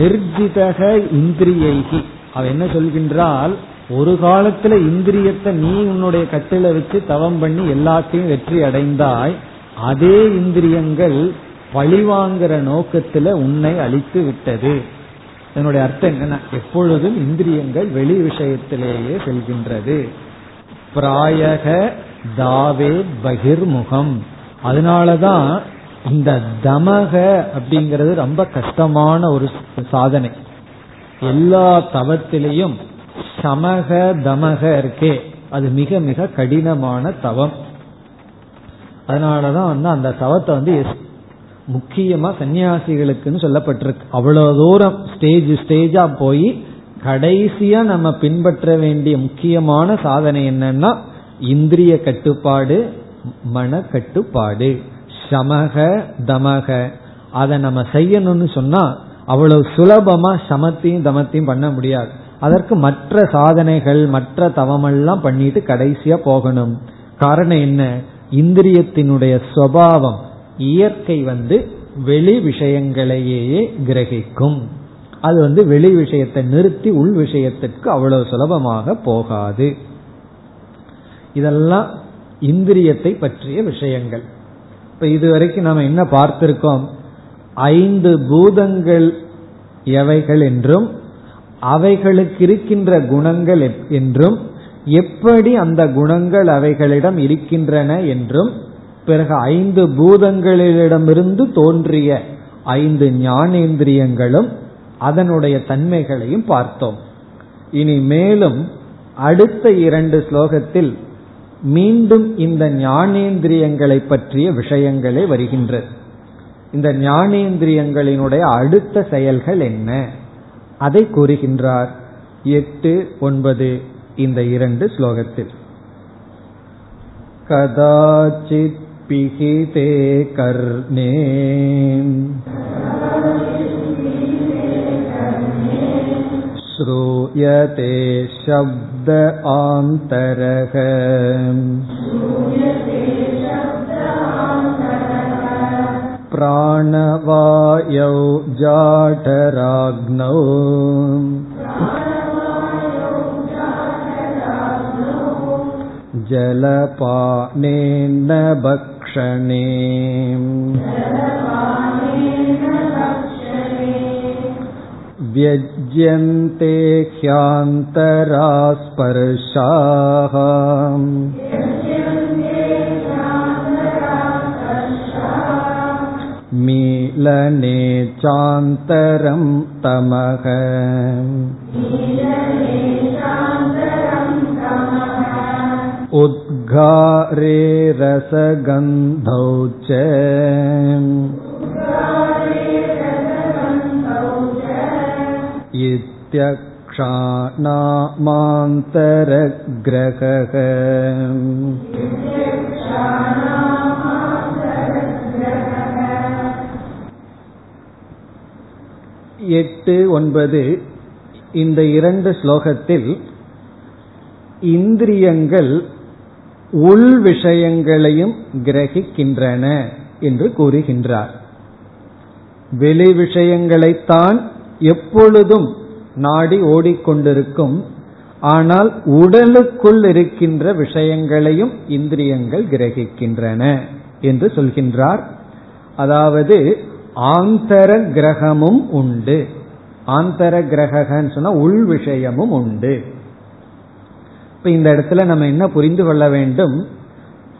நிர்ஜிதக இந்திரியைகி, அவன் என்ன சொல்கின்றால், ஒரு காலத்துல இந்திரியத்தை நீ உன்னுடைய கட்டில வச்சு தவம் பண்ணி எல்லாத்தையும் வெற்றி அடைந்தாய். அதே இந்திரியங்கள் பழிவாங்கிற நோக்கத்துல உன்னை அழித்து விட்டது. என்னுடைய அர்த்தம் என்னன்னா, எப்பொழுதும் இந்திரியங்கள் வெளி விஷயத்திலேயே செல்கின்றது. பிராயக தாவே பகிர்முகம். அதனாலதான் இந்த தமக அப்படிங்கிறது ரொம்ப கஷ்டமான ஒரு சாதனை. எல்லா தவத்திலையும் சமக தமக இருக்கே, அது மிக மிக கடினமான தவம். அதனாலதான் வந்து அந்த தவத்தை வந்து முக்கியமா சன்னியாசிகளுக்குன்னு சொல்லப்பட்டிருக்கு. அவ்வளவு தூரம் ஸ்டேஜ் ஸ்டேஜா போய் கடைசியா நம்ம பின்பற்ற வேண்டிய முக்கியமான சாதனை என்னன்னா இந்திரிய கட்டுப்பாடு, மன கட்டுப்பாடு, சமக தமக. அதை நம்ம செய்யணும்னு சொன்னா அவ்வளவு சுலபமா சமத்தையும் தமத்தையும் பண்ண முடியாது. அதற்கு மற்ற சாதனைகள், மற்ற தவமெல்லாம் பண்ணிட்டு கடைசியா போகணும். காரணம் என்ன? இந்திரியத்தினுடைய சுபாவம், இயற்கை வந்து வெளி விஷயங்களையே கிரகிக்கும். அது வந்து வெளி விஷயத்தை நிறுத்தி உள் விஷயத்திற்கு அவ்வளவு சுலபமாக போகாது. இதெல்லாம் இந்திரியத்தை பற்றிய விஷயங்கள். இப்ப இதுவரைக்கும் நாம என்ன பார்த்திருக்கோம்? ஐந்து பூதங்கள் எவைகள் என்றும், அவைகளுக்கு இருக்கின்ற குணங்கள் என்றும், எப்படி அந்த குணங்கள் அவைகளிடம் இருக்கின்றன என்றும், பிறகு ஐந்து பூதங்களிடமிருந்து தோன்றிய ஐந்து ஞானேந்திரியங்களும் அதனுடைய தன்மைகளையும் பார்த்தோம். இனி மேலும் அடுத்த இரண்டு ஸ்லோகத்தில் மீண்டும் இந்த ஞானேந்திரியங்களை பற்றிய விஷயங்களே வருகின்றது. இந்த ஞானேந்திரியங்களினுடைய அடுத்த செயல்கள் என்ன, அதை கூறுகின்றார் எட்டு ஒன்பது இந்த இரண்டு ஸ்லோகத்தில். கதாச்சித் பிஹிதே கர்ணே ஸ்ரூயதே ஷப்த ஆந்தரக பிராணவாயௌ ஜாடராக்னௌ ஜலபானேன பக்ஷணே. வ்யஜ்யந்தே ஹ்யாந்தராஸ்பர்ஷாஹ மீலனே சாந்தரம் தமஹ. உத்காரே ரசகந்தௌ ச இத்யக்ஷாநாமாந்தரக்ரஹ. எட்டு ஒன்பது இந்த இரண்டு ஸ்லோகத்தில் இந்திரியங்கள் உள் விஷயங்களையும் கிரகிக்கின்றன என்று கூறுகின்றார். வெளி விஷயங்களைத்தான் எப்பொழுதும் நாடி ஓடிக்கொண்டிருக்கும். ஆனால் உடலுக்குள் இருக்கின்ற விஷயங்களையும் இந்திரியங்கள் கிரகிக்கின்றன என்று சொல்கின்றார். அதாவது ஆந்தர கிரகமும் உண்டு. ஆந்தர கிரகன்னு சொன்னா உள் விஷயமும் உண்டு. இப்ப இந்த இடத்துல நம்ம என்ன புரிந்து கொள்ள வேண்டும்,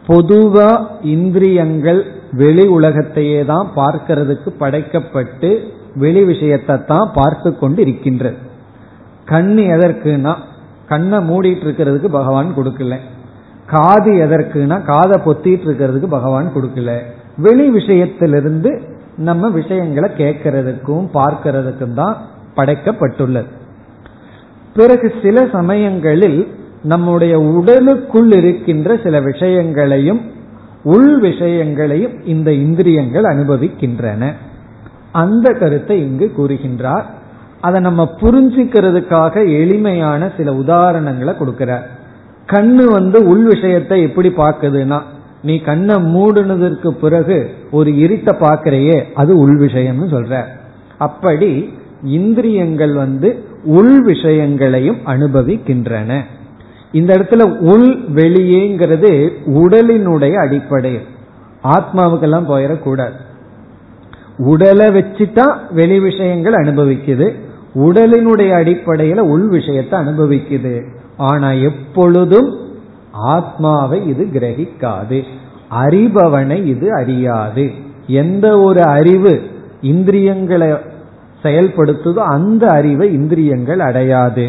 பொதுவா இந்திரியங்கள் வெளி உலகத்தையே தான் பார்க்கிறதுக்கு படைக்கப்பட்டு வெளி விஷயத்தை தான் பார்த்து கொண்டு இருக்கின்றது. கண்ணு எதற்குனா கண்ணை மூடிட்டு இருக்கிறதுக்கு பகவான் கொடுக்கல, காது எதற்குனா காதை பொத்திட்டு இருக்கிறதுக்கு பகவான் கொடுக்கல. வெளி விஷயத்திலிருந்து நம்ம விஷயங்களை கேட்கறதுக்கும் பார்க்கறதுக்கும் தான் படைக்கப்பட்டுள்ளது. பிறகு சில சமயங்களில் நம்முடைய உடலுக்குள் இருக்கின்ற சில விஷயங்களையும் உள் விஷயங்களையும் இந்த இந்திரியங்கள் அனுபவிக்கின்றன. அந்த கருத்தை இங்கு கூறுகின்றார். அதை நம்ம புரிஞ்சுக்கிறதுக்காக எளிமையான சில உதாரணங்களை கொடுக்கிறார். கண்ணு வந்து உள் விஷயத்தை எப்படி பார்க்குதுன்னா, நீ கண்ணை மூடுனதற்கு பிறகு ஒரு இருட்டை பார்க்கிறையே அது உள் விஷயம்னு சொல்ற. அப்படி இந்திரியங்கள் வந்து உள் விஷயங்களையும் அனுபவிக்கின்றன. இந்த இடத்துல உள் வெளியேங்கிறது உடலினுடைய அடிப்படை, ஆத்மாவுக்கெல்லாம் போயிடக்கூடாது. உடலை வச்சுட்டா வெளி விஷயங்கள் அனுபவிக்குது, உடலினுடைய அடிப்படையில உள் விஷயத்தை அனுபவிக்குது. ஆனா எப்பொழுதும் ஆத்மாவை இது கிரகிக்காது, அறிபவனை இது அறியாது. எந்த ஒரு அறிவு இந்திரியங்களை செயல்படுத்துதோ அந்த அறிவை இந்திரியங்கள் அடையாது.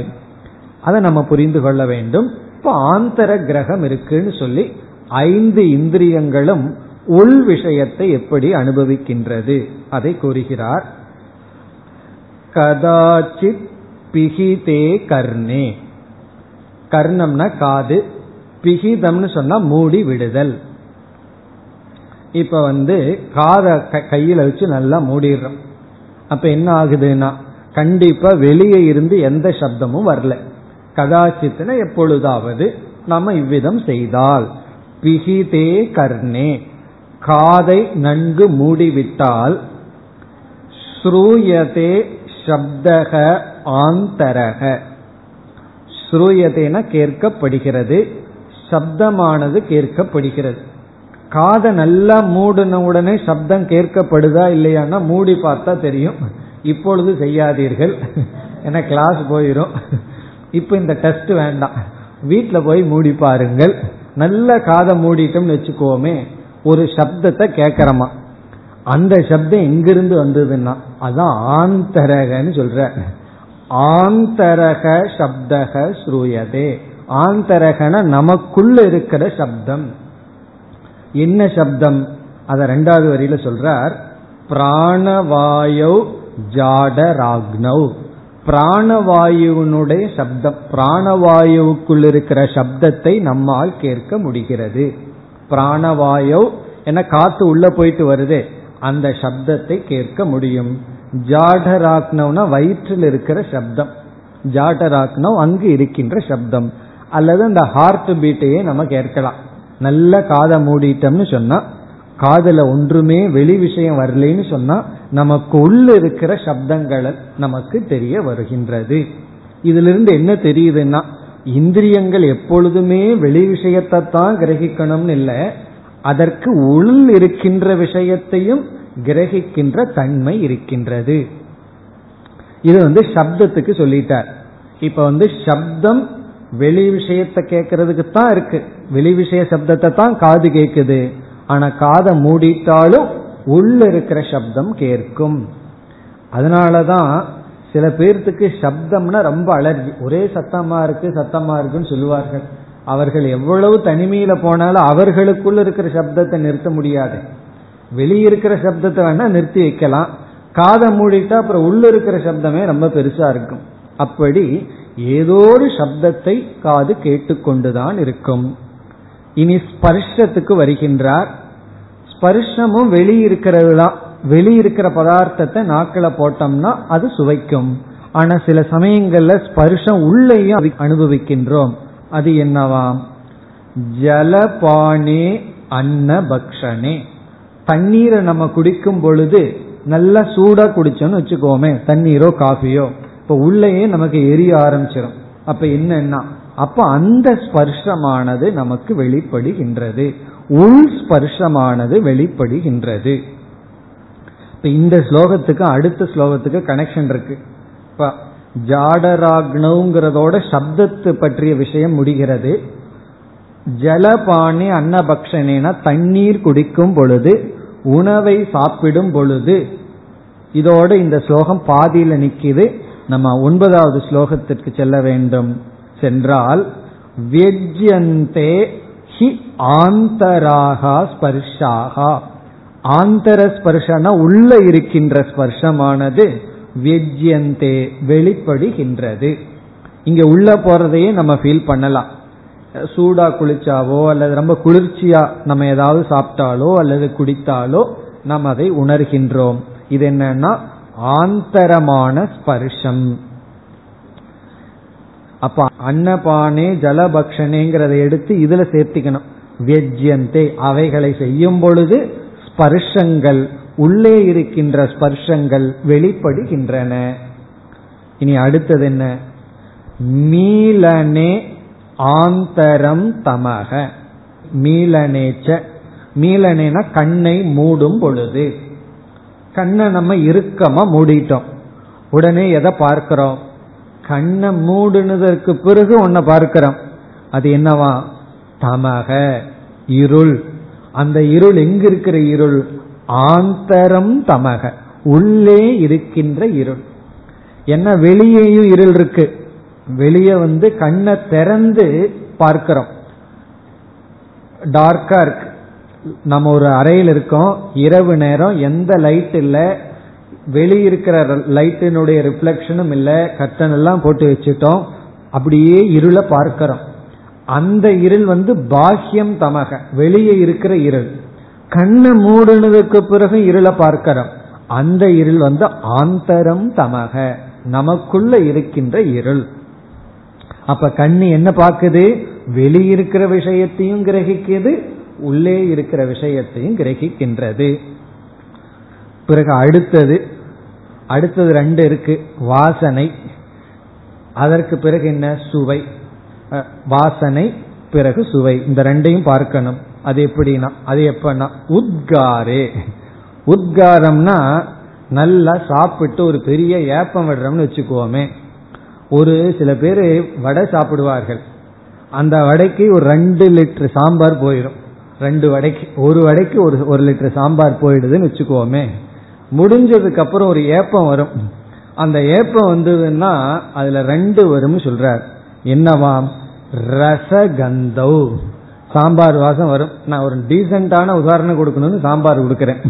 அதை நம்ம புரிந்து கொள்ள வேண்டும். இப்போ ஆந்தர கிரகம் இருக்குன்னு சொல்லி ஐந்து இந்திரியங்களும் உள் விஷயத்தை எப்படி அனுபவிக்கின்றது அதை கூறுகிறார். கதாச்சித் பிஹிதே கர்ணே, கர்ணம்னா காது, பிஹிதம்னு சொன்னா மூடி விடுதல். இப்ப வந்து காதை கையில வச்சு நல்லா மூடிடுறோம். அப்ப என்ன ஆகுதுன்னா கண்டிப்பா வெளியே இருந்து எந்த சப்தமும் வரல. கதாச்சித்னா எப்பொழுதாவது நாம இவ்விதம் செய்தால், பிஹிதே கர்ணே காதை நன்கு மூடிவிட்டால், ஸ்ரூயதே சப்தக ஆந்தரக, ஸ்ரூயதேன கேட்கப்படுகிறது, சப்தமானது கேட்கப்படுகிறது. காதை நல்லா மூடின உடனே சப்தம் கேட்கப்படுதா இல்லையான்னா மூடி பார்த்தா தெரியும். இப்பொழுது செய்யாதீர்கள், ஏன்னா கிளாஸ் போயிடும். இப்போ இந்த டெஸ்ட் வேண்டாம், வீட்டில் போய் மூடி பாருங்கள். நல்லா காதை மூடிட்டோம்னு வச்சுக்கோமே, ஒரு சப்தத்தை கேட்கறமா, அந்த சப்தம் எங்கிருந்து வந்ததுன்னா அதான் ஆந்தரகன்னு சொல்ற. ஆந்தரக சப்தக ஸ்ரூயதே, ஆந்தரகன நமக்குள்ள இருக்கிற சப்தம். என்ன சப்தம்? அத ரெண்டாவது வரியில சொல்றார், பிராணவாயு ஜாடராக்னௌ, பிராணவாயுனுடைய சப்தம், பிராணவாயுவுக்குள் இருக்கிற சப்தத்தை நம்மால் கேட்க முடிகிறது. பிராணவாயு என காத்து உள்ள போயிட்டு வருதே அந்த சப்தத்தை கேட்க முடியும். ஜாடராக்னௌனா வயிற்றில் இருக்கிற சப்தம், ஜாடராக்னௌ அங்கு இருக்கின்ற சப்தம். அல்லது அந்த ஹார்ட் பீட்டையே நம்ம கேட்கலாம். நல்ல காதை மூடிட்டோம்னு சொன்னா, காதுல ஒன்றுமே வெளி விஷயம் வரலன்னு சொன்னா நமக்கு உள்ள இருக்கிற சப்தங்கள் நமக்கு தெரிய வருகின்றது. இதுல இருந்து என்ன தெரியுதுன்னா, இந்திரியங்கள் எப்பொழுதுமே வெளி விஷயத்தை தான் கிரகிக்கணும்னு இல்லை, அதற்கு உள் இருக்கின்ற விஷயத்தையும் கிரகிக்கின்ற தன்மை இருக்கின்றது. இது வந்து சப்தத்துக்கு சொல்லிட்டார். இப்ப வந்து சப்தம் வெளி விஷயத்தை கேட்கறதுக்கு தான் இருக்கு, வெளி விஷய சப்தத்தை தான் காது கேட்குது. ஆனா காதை மூடிட்டாலும் உள்ள இருக்கிற சப்தம் கேட்கும். அதனாலதான் சில பேர்த்துக்கு சப்தம்னா ரொம்ப அலர்ஜி, ஒரே சத்தமா இருக்கு சத்தமா இருக்குன்னு சொல்லுவார்கள். அவர்கள் எவ்வளவு தனிமையில போனாலும் அவர்களுக்குள்ள இருக்கிற சப்தத்தை நிறுத்த முடியாது. வெளியிருக்கிற சப்தத்தை வேணா நிறுத்தி வைக்கலாம், காதை மூடிட்டா அப்புறம் உள்ள இருக்கிற சப்தமே ரொம்ப பெருசா இருக்கும். அப்படி ஏதோ ஒரு சப்தத்தை காது கேட்டுக்கொண்டுதான் இருக்கும். இனி ஸ்பர்ஷத்துக்கு வருகின்றார். ஸ்பர்ஷமும் வெளியிருக்கிறது தான். வெளியிருக்கிற பதார்த்தத்தை நாக்கில் போட்டோம்னா அது சுவைக்கும். ஆனா சில சமயங்கள்ல ஸ்பர்ஷம் உள்ளேயும் அனுபவிக்கின்றோம். அது என்னவா? ஜலபானே அன்னபக்ஷனே, தண்ணீரை நம்ம குடிக்கும் பொழுது நல்லா சூடா குடிச்சோன்னு வச்சுக்கோமே, தண்ணீரோ காஃபியோ, இப்ப உள்ளேயே நமக்கு எரிய ஆரம்பிச்சிடும். அப்ப என்னன்னா அப்ப அந்த ஸ்பர்ஷமானது நமக்கு வெளிப்படுகின்றது, உள் ஸ்பர்ஷமானது வெளிப்படுகின்றது. இப்ப இந்த ஸ்லோகத்துக்கு அடுத்த ஸ்லோகத்துக்கு கனெக்ஷன் இருக்கு. இப்ப ஜாடராக்னோங்கிறதோட சப்தத்து பற்றிய விஷயம் முடிகிறது. ஜலபானி அன்னபக்ஷனா தண்ணீர் குடிக்கும் பொழுது, உணவை சாப்பிடும் பொழுது, இதோட இந்த ஸ்லோகம் பாதியில நிக்குது. நம்ம ஒன்பதாவது ஸ்லோகத்திற்கு செல்ல வேண்டும். சென்றால் வியஜ்யந்தே ஹி ஆந்தராகா ஸ்பர்ஷாகா, ஆந்தர ஸ்பர்ஷனா உள்ள இருக்கின்ற ஸ்பர்ஷமானது வியஜ்யந்தே வெளிப்படுகின்றது. இங்க உள்ள போறதையே நம்ம ஃபீல் பண்ணலாம். சூடா குளிச்சாவோ அல்லது ரொம்ப குளிர்ச்சியா நம்ம ஏதாவது சாப்பிட்டாலோ அல்லது குடித்தாலோ நாம் அதை உணர்கின்றோம். இது என்னன்னா ஆந்தரமான ஸ்பர்ஷம். அப்ப அன்னபானே ஜலபக்ஷனேங்கிறத எடுத்து இதுல சேர்த்திக்கணும். வியஜ்யந்தே அவைகளை செய்யும் பொழுது ஸ்பர்ஷங்கள், உள்ளே இருக்கின்ற ஸ்பர்ஷங்கள் வெளிப்படுகின்றன. இனி அடுத்தது என்ன? மீலனே ஆந்தரம் தமக, மீலனேச்ச மீலனேனா கண்ணை மூடும் பொழுது. கண்ணை நம்ம இறுக்கமா மூடிட்டோம், உடனே எதை பார்க்கிறோம்? கண்ணை மூடுனதற்கு பிறகு ஒன்ன பார்க்கிறோம். அது என்னவா? தமக, இருள். அந்த இருள் எங்க இருக்கிற இருள்? ஆந்தரம் தமக, உள்ளே இருக்கின்ற இருள். என்ன, வெளியேயும் இருள் இருக்கு. வெளியே வந்து கண்ணை திறந்து பார்க்கிறோம், டார்க்கா இருக்கு. நம்ம ஒரு அறையில் இருக்கோம், இரவு நேரம், எந்த லைட் இல்லை, வெளியிருக்கிற லைட்டினுடைய ரிஃப்ளெக்ஷனும் இல்லை, கர்டன் எல்லாம் போட்டு வச்சுட்டோம், அப்படியே இருளை பார்க்கிறோம். அந்த இருள் வந்து பாஹ்யம் தமக, வெளியே இருக்கிற இருள். கண்ணை மூடுனதுக்கு பிறகு இருளை பார்க்கிறோம், அந்த இருள் வந்து ஆந்தரம் தமக, நமக்குள்ள இருக்கின்ற இருள். அப்ப கண்ணு என்ன பார்க்குது? வெளியிருக்கிற விஷயத்தையும் கிரகிக்குது, உள்ளே இருக்கிற விஷயத்தையும் கிரகிக்கின்றது. பிறகு அடுத்தது அடுத்தது ரெண்டு இருக்கு, வாசனை, அதற்கு பிறகு என்ன? சுவை. வாசனை பிறகு சுவை, இந்த ரெண்டையும் பார்க்கணும். அது எப்படின்னா, அது எப்பன்னா உத்காரே. உத்காரம்னா நல்லா சாப்பிட்டு ஒரு பெரிய ஏப்பம் விடுறோம்னு வச்சுக்குவோமே. ஒரு சில பேர் வடை சாப்பிடுவார்கள், அந்த வடைக்கு ஒரு ரெண்டு லிட்டர் சாம்பார் போயிடும். ரெண்டு வடைக்கு ஒரு வடைக்கு ஒரு ஒரு லிட்டர் சாம்பார் போயிடுதுன்னு வச்சுக்குவோமே. முடிஞ்சதுக்கு அப்புறம் ஒரு ஏப்பம் வரும். அந்த ஏப்பம் வந்ததுன்னா அதுல ரெண்டு வரும்னு சொல்றார். என்னவாம்? ரசகந்தௌ, சாம்பார் வாசம் வரும். நான் ஒரு டீசென்டான உதாரணம் கொடுக்கணும்னு சாம்பார் கொடுக்கிறேன்.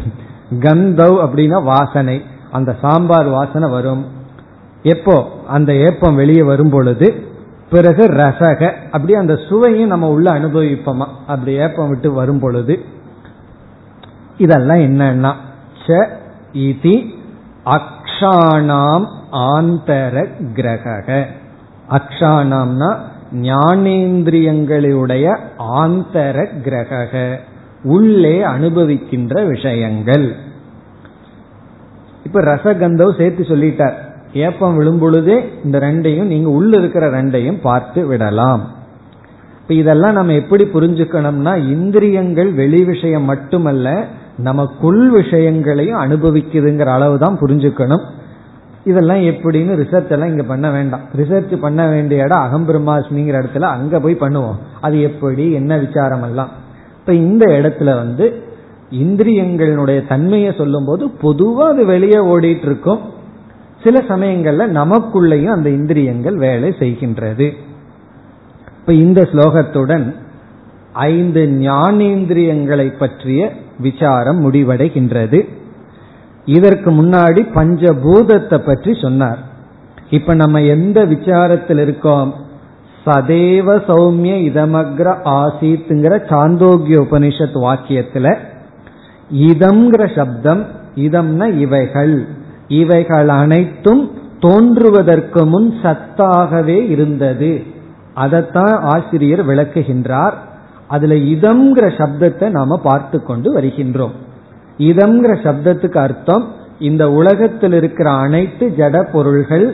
கந்தௌ அப்படின்னா வாசனை, அந்த சாம்பார் வாசனை வரும். எப்போ? அந்த ஏப்பம் வெளியே வரும் பொழுது. பிறகு ரசக, அப்படி அந்த சுவையும் நம்ம உள்ள அனுபவிப்போமா, அப்படி ஏப்பம் விட்டு வரும் பொழுது. இதெல்லாம் என்னன்னா ச இதி அக்ஷானாம் ஆந்தர கிரக. அக்ஷானாம்னா ஞானேந்திரியங்களுடைய ஆந்தர கிரக, உள்ளே அனுபவிக்கின்ற விஷயங்கள். இப்ப ரசகந்தம் சேர்த்து சொல்லிட்டார். ஏப்பம் விழும்பொழுதே இந்த ரெண்டையும், நீங்க உள்ள இருக்கிற ரெண்டையும் பார்த்து விடலாம். இப்ப இதெல்லாம் நம்ம எப்படி புரிஞ்சுக்கணும்னா, இந்திரியங்கள் வெளி விஷயம் மட்டுமல்ல, நமக்குள் விஷயங்களையும் அனுபவிக்குதுங்கிற அளவுதான் புரிஞ்சுக்கணும். இதெல்லாம் எப்படின்னு ரிசர்ச் எல்லாம் இங்க பண்ண வேண்டாம். ரிசர்ச் பண்ண வேண்டிய இடம் அகம்பிரமாஸ்மிங்கிற இடத்துல, அங்க போய் பண்ணுவோம். அது எப்படி, என்ன விசாரம் எல்லாம். இப்ப இந்த இடத்துல வந்து இந்திரியங்களுடைய தன்மையை சொல்லும் போது பொதுவா அது வெளியே ஓடிட்டு இருக்கும். சில சமயங்கள்ல நமக்குள்ளேயும் அந்த இந்திரியங்கள் வேலை செய்கின்றது. இப்ப இந்த ஸ்லோகத்துடன் ஐந்து ஞானேந்திரியங்களை பற்றிய விசாரம் முடிவடைகின்றது. இதற்கு முன்னாடி பஞ்சபூதத்தை பற்றி சொன்னார். இப்ப நம்ம எந்த விசாரத்தில் இருக்கோம்? சதேவ சௌமிய இதமக்ர ஆசீத்துங்கிற சாந்தோக்கிய உபனிஷத் வாக்கியத்துல இதம்ங்கிற சப்தம், இதம்னா இவைகள், இவைகள் அனைத்தும் தோன்றுவதற்கு முன் சத்தாகவே இருந்தது. அதைத்தான் ஆசிரியர் விளக்குகின்றார். அதுல இதம்ங்கிற சப்தத்தை நாம பார்த்து கொண்டு வருகின்றோம். இதம்ங்கிற சப்தத்துக்கு அர்த்தம் இந்த உலகத்தில் இருக்கிற அனைத்து ஜட பொருள்கள்,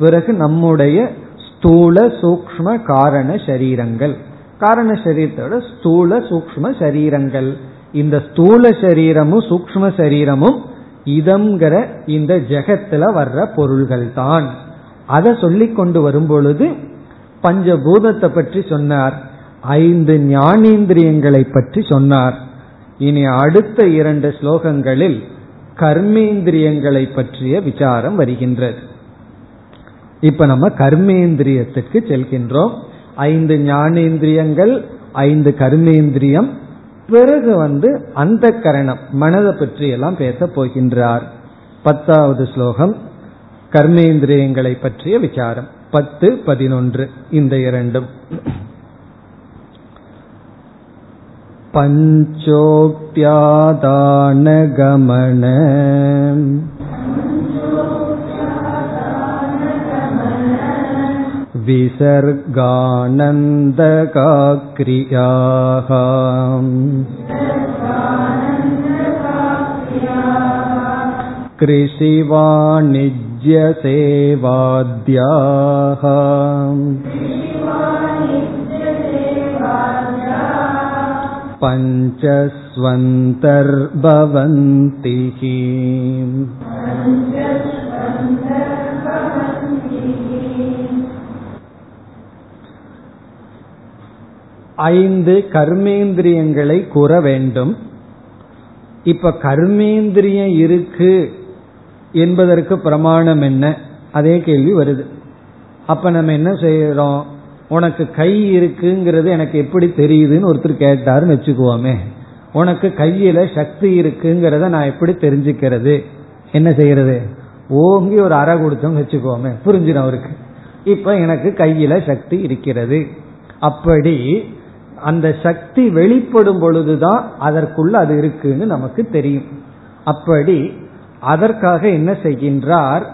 பிறகு நம்முடைய ஸ்தூல சூக்ஷ்ம காரண சரீரங்கள், காரண சரீரத்தோட ஸ்தூல சூக்ஷ்ம சரீரங்கள், இந்த ஸ்தூல சரீரமும் சூக்ஷ்ம சரீரமும் இதம்ங்கிற இந்த ஜெகத்துல வர்ற பொருள்கள் தான். அதை சொல்லிக் கொண்டு வரும் பொழுது பஞ்சபூதத்தை பற்றி சொன்னார், ஐந்து ஞானேந்திரியங்களை பற்றி சொன்னார். இனி அடுத்த இரண்டு ஸ்லோகங்களில் கர்மேந்திரியங்களை பற்றிய விசாரம் வருகின்றது. இப்ப நம்ம கர்மேந்திரியத்திற்கு செல்கின்றோம். ஐந்து ஞானேந்திரியங்கள், ஐந்து கர்மேந்திரியம், பிறகு வந்து அந்த கரணம் மனதை பற்றி எல்லாம் பேச போகின்றார். பத்தாவது ஸ்லோகம் கர்மேந்திரியங்களை பற்றிய விசாரம். பத்து பதினொன்று இந்த இரண்டும். பஞ்சோக்தியாதானகமன விசர்கானந்தகாக்ரியாக கிருஷிவாணிஜ்ய சேவாத்யாக பஞ்சஸ்வந்தர்பவந்தி. ஐந்து கர்மேந்திரியங்களை கூற வேண்டும். இப்ப கர்மேந்திரியம் இருக்கு என்பதற்கு பிரமாணம் என்ன? அதே கேள்வி வருது. அப்ப நம்ம என்ன செய்யறோம்? உனக்கு கை இருக்குங்கிறது எனக்கு எப்படி தெரியுதுன்னு ஒருத்தர் கேட்டாருன்னு வச்சுக்குவோமே, உனக்கு கையில சக்தி இருக்குங்கிறத நான் எப்படி தெரிஞ்சுக்கிறது? என்ன செய்யறது? ஓங்கி ஒரு அற கொடுத்தோம்னு வச்சுக்குவோமே, புரிஞ்சிடும் அவருக்கு, இப்ப எனக்கு கையில சக்தி இருக்கிறது. அப்படி அந்த சக்தி வெளிப்படும் பொழுதுதான் அதற்குள்ள அது இருக்குன்னு நமக்கு தெரியும். அப்படி அதற்காக என்ன செய்கின்றார்?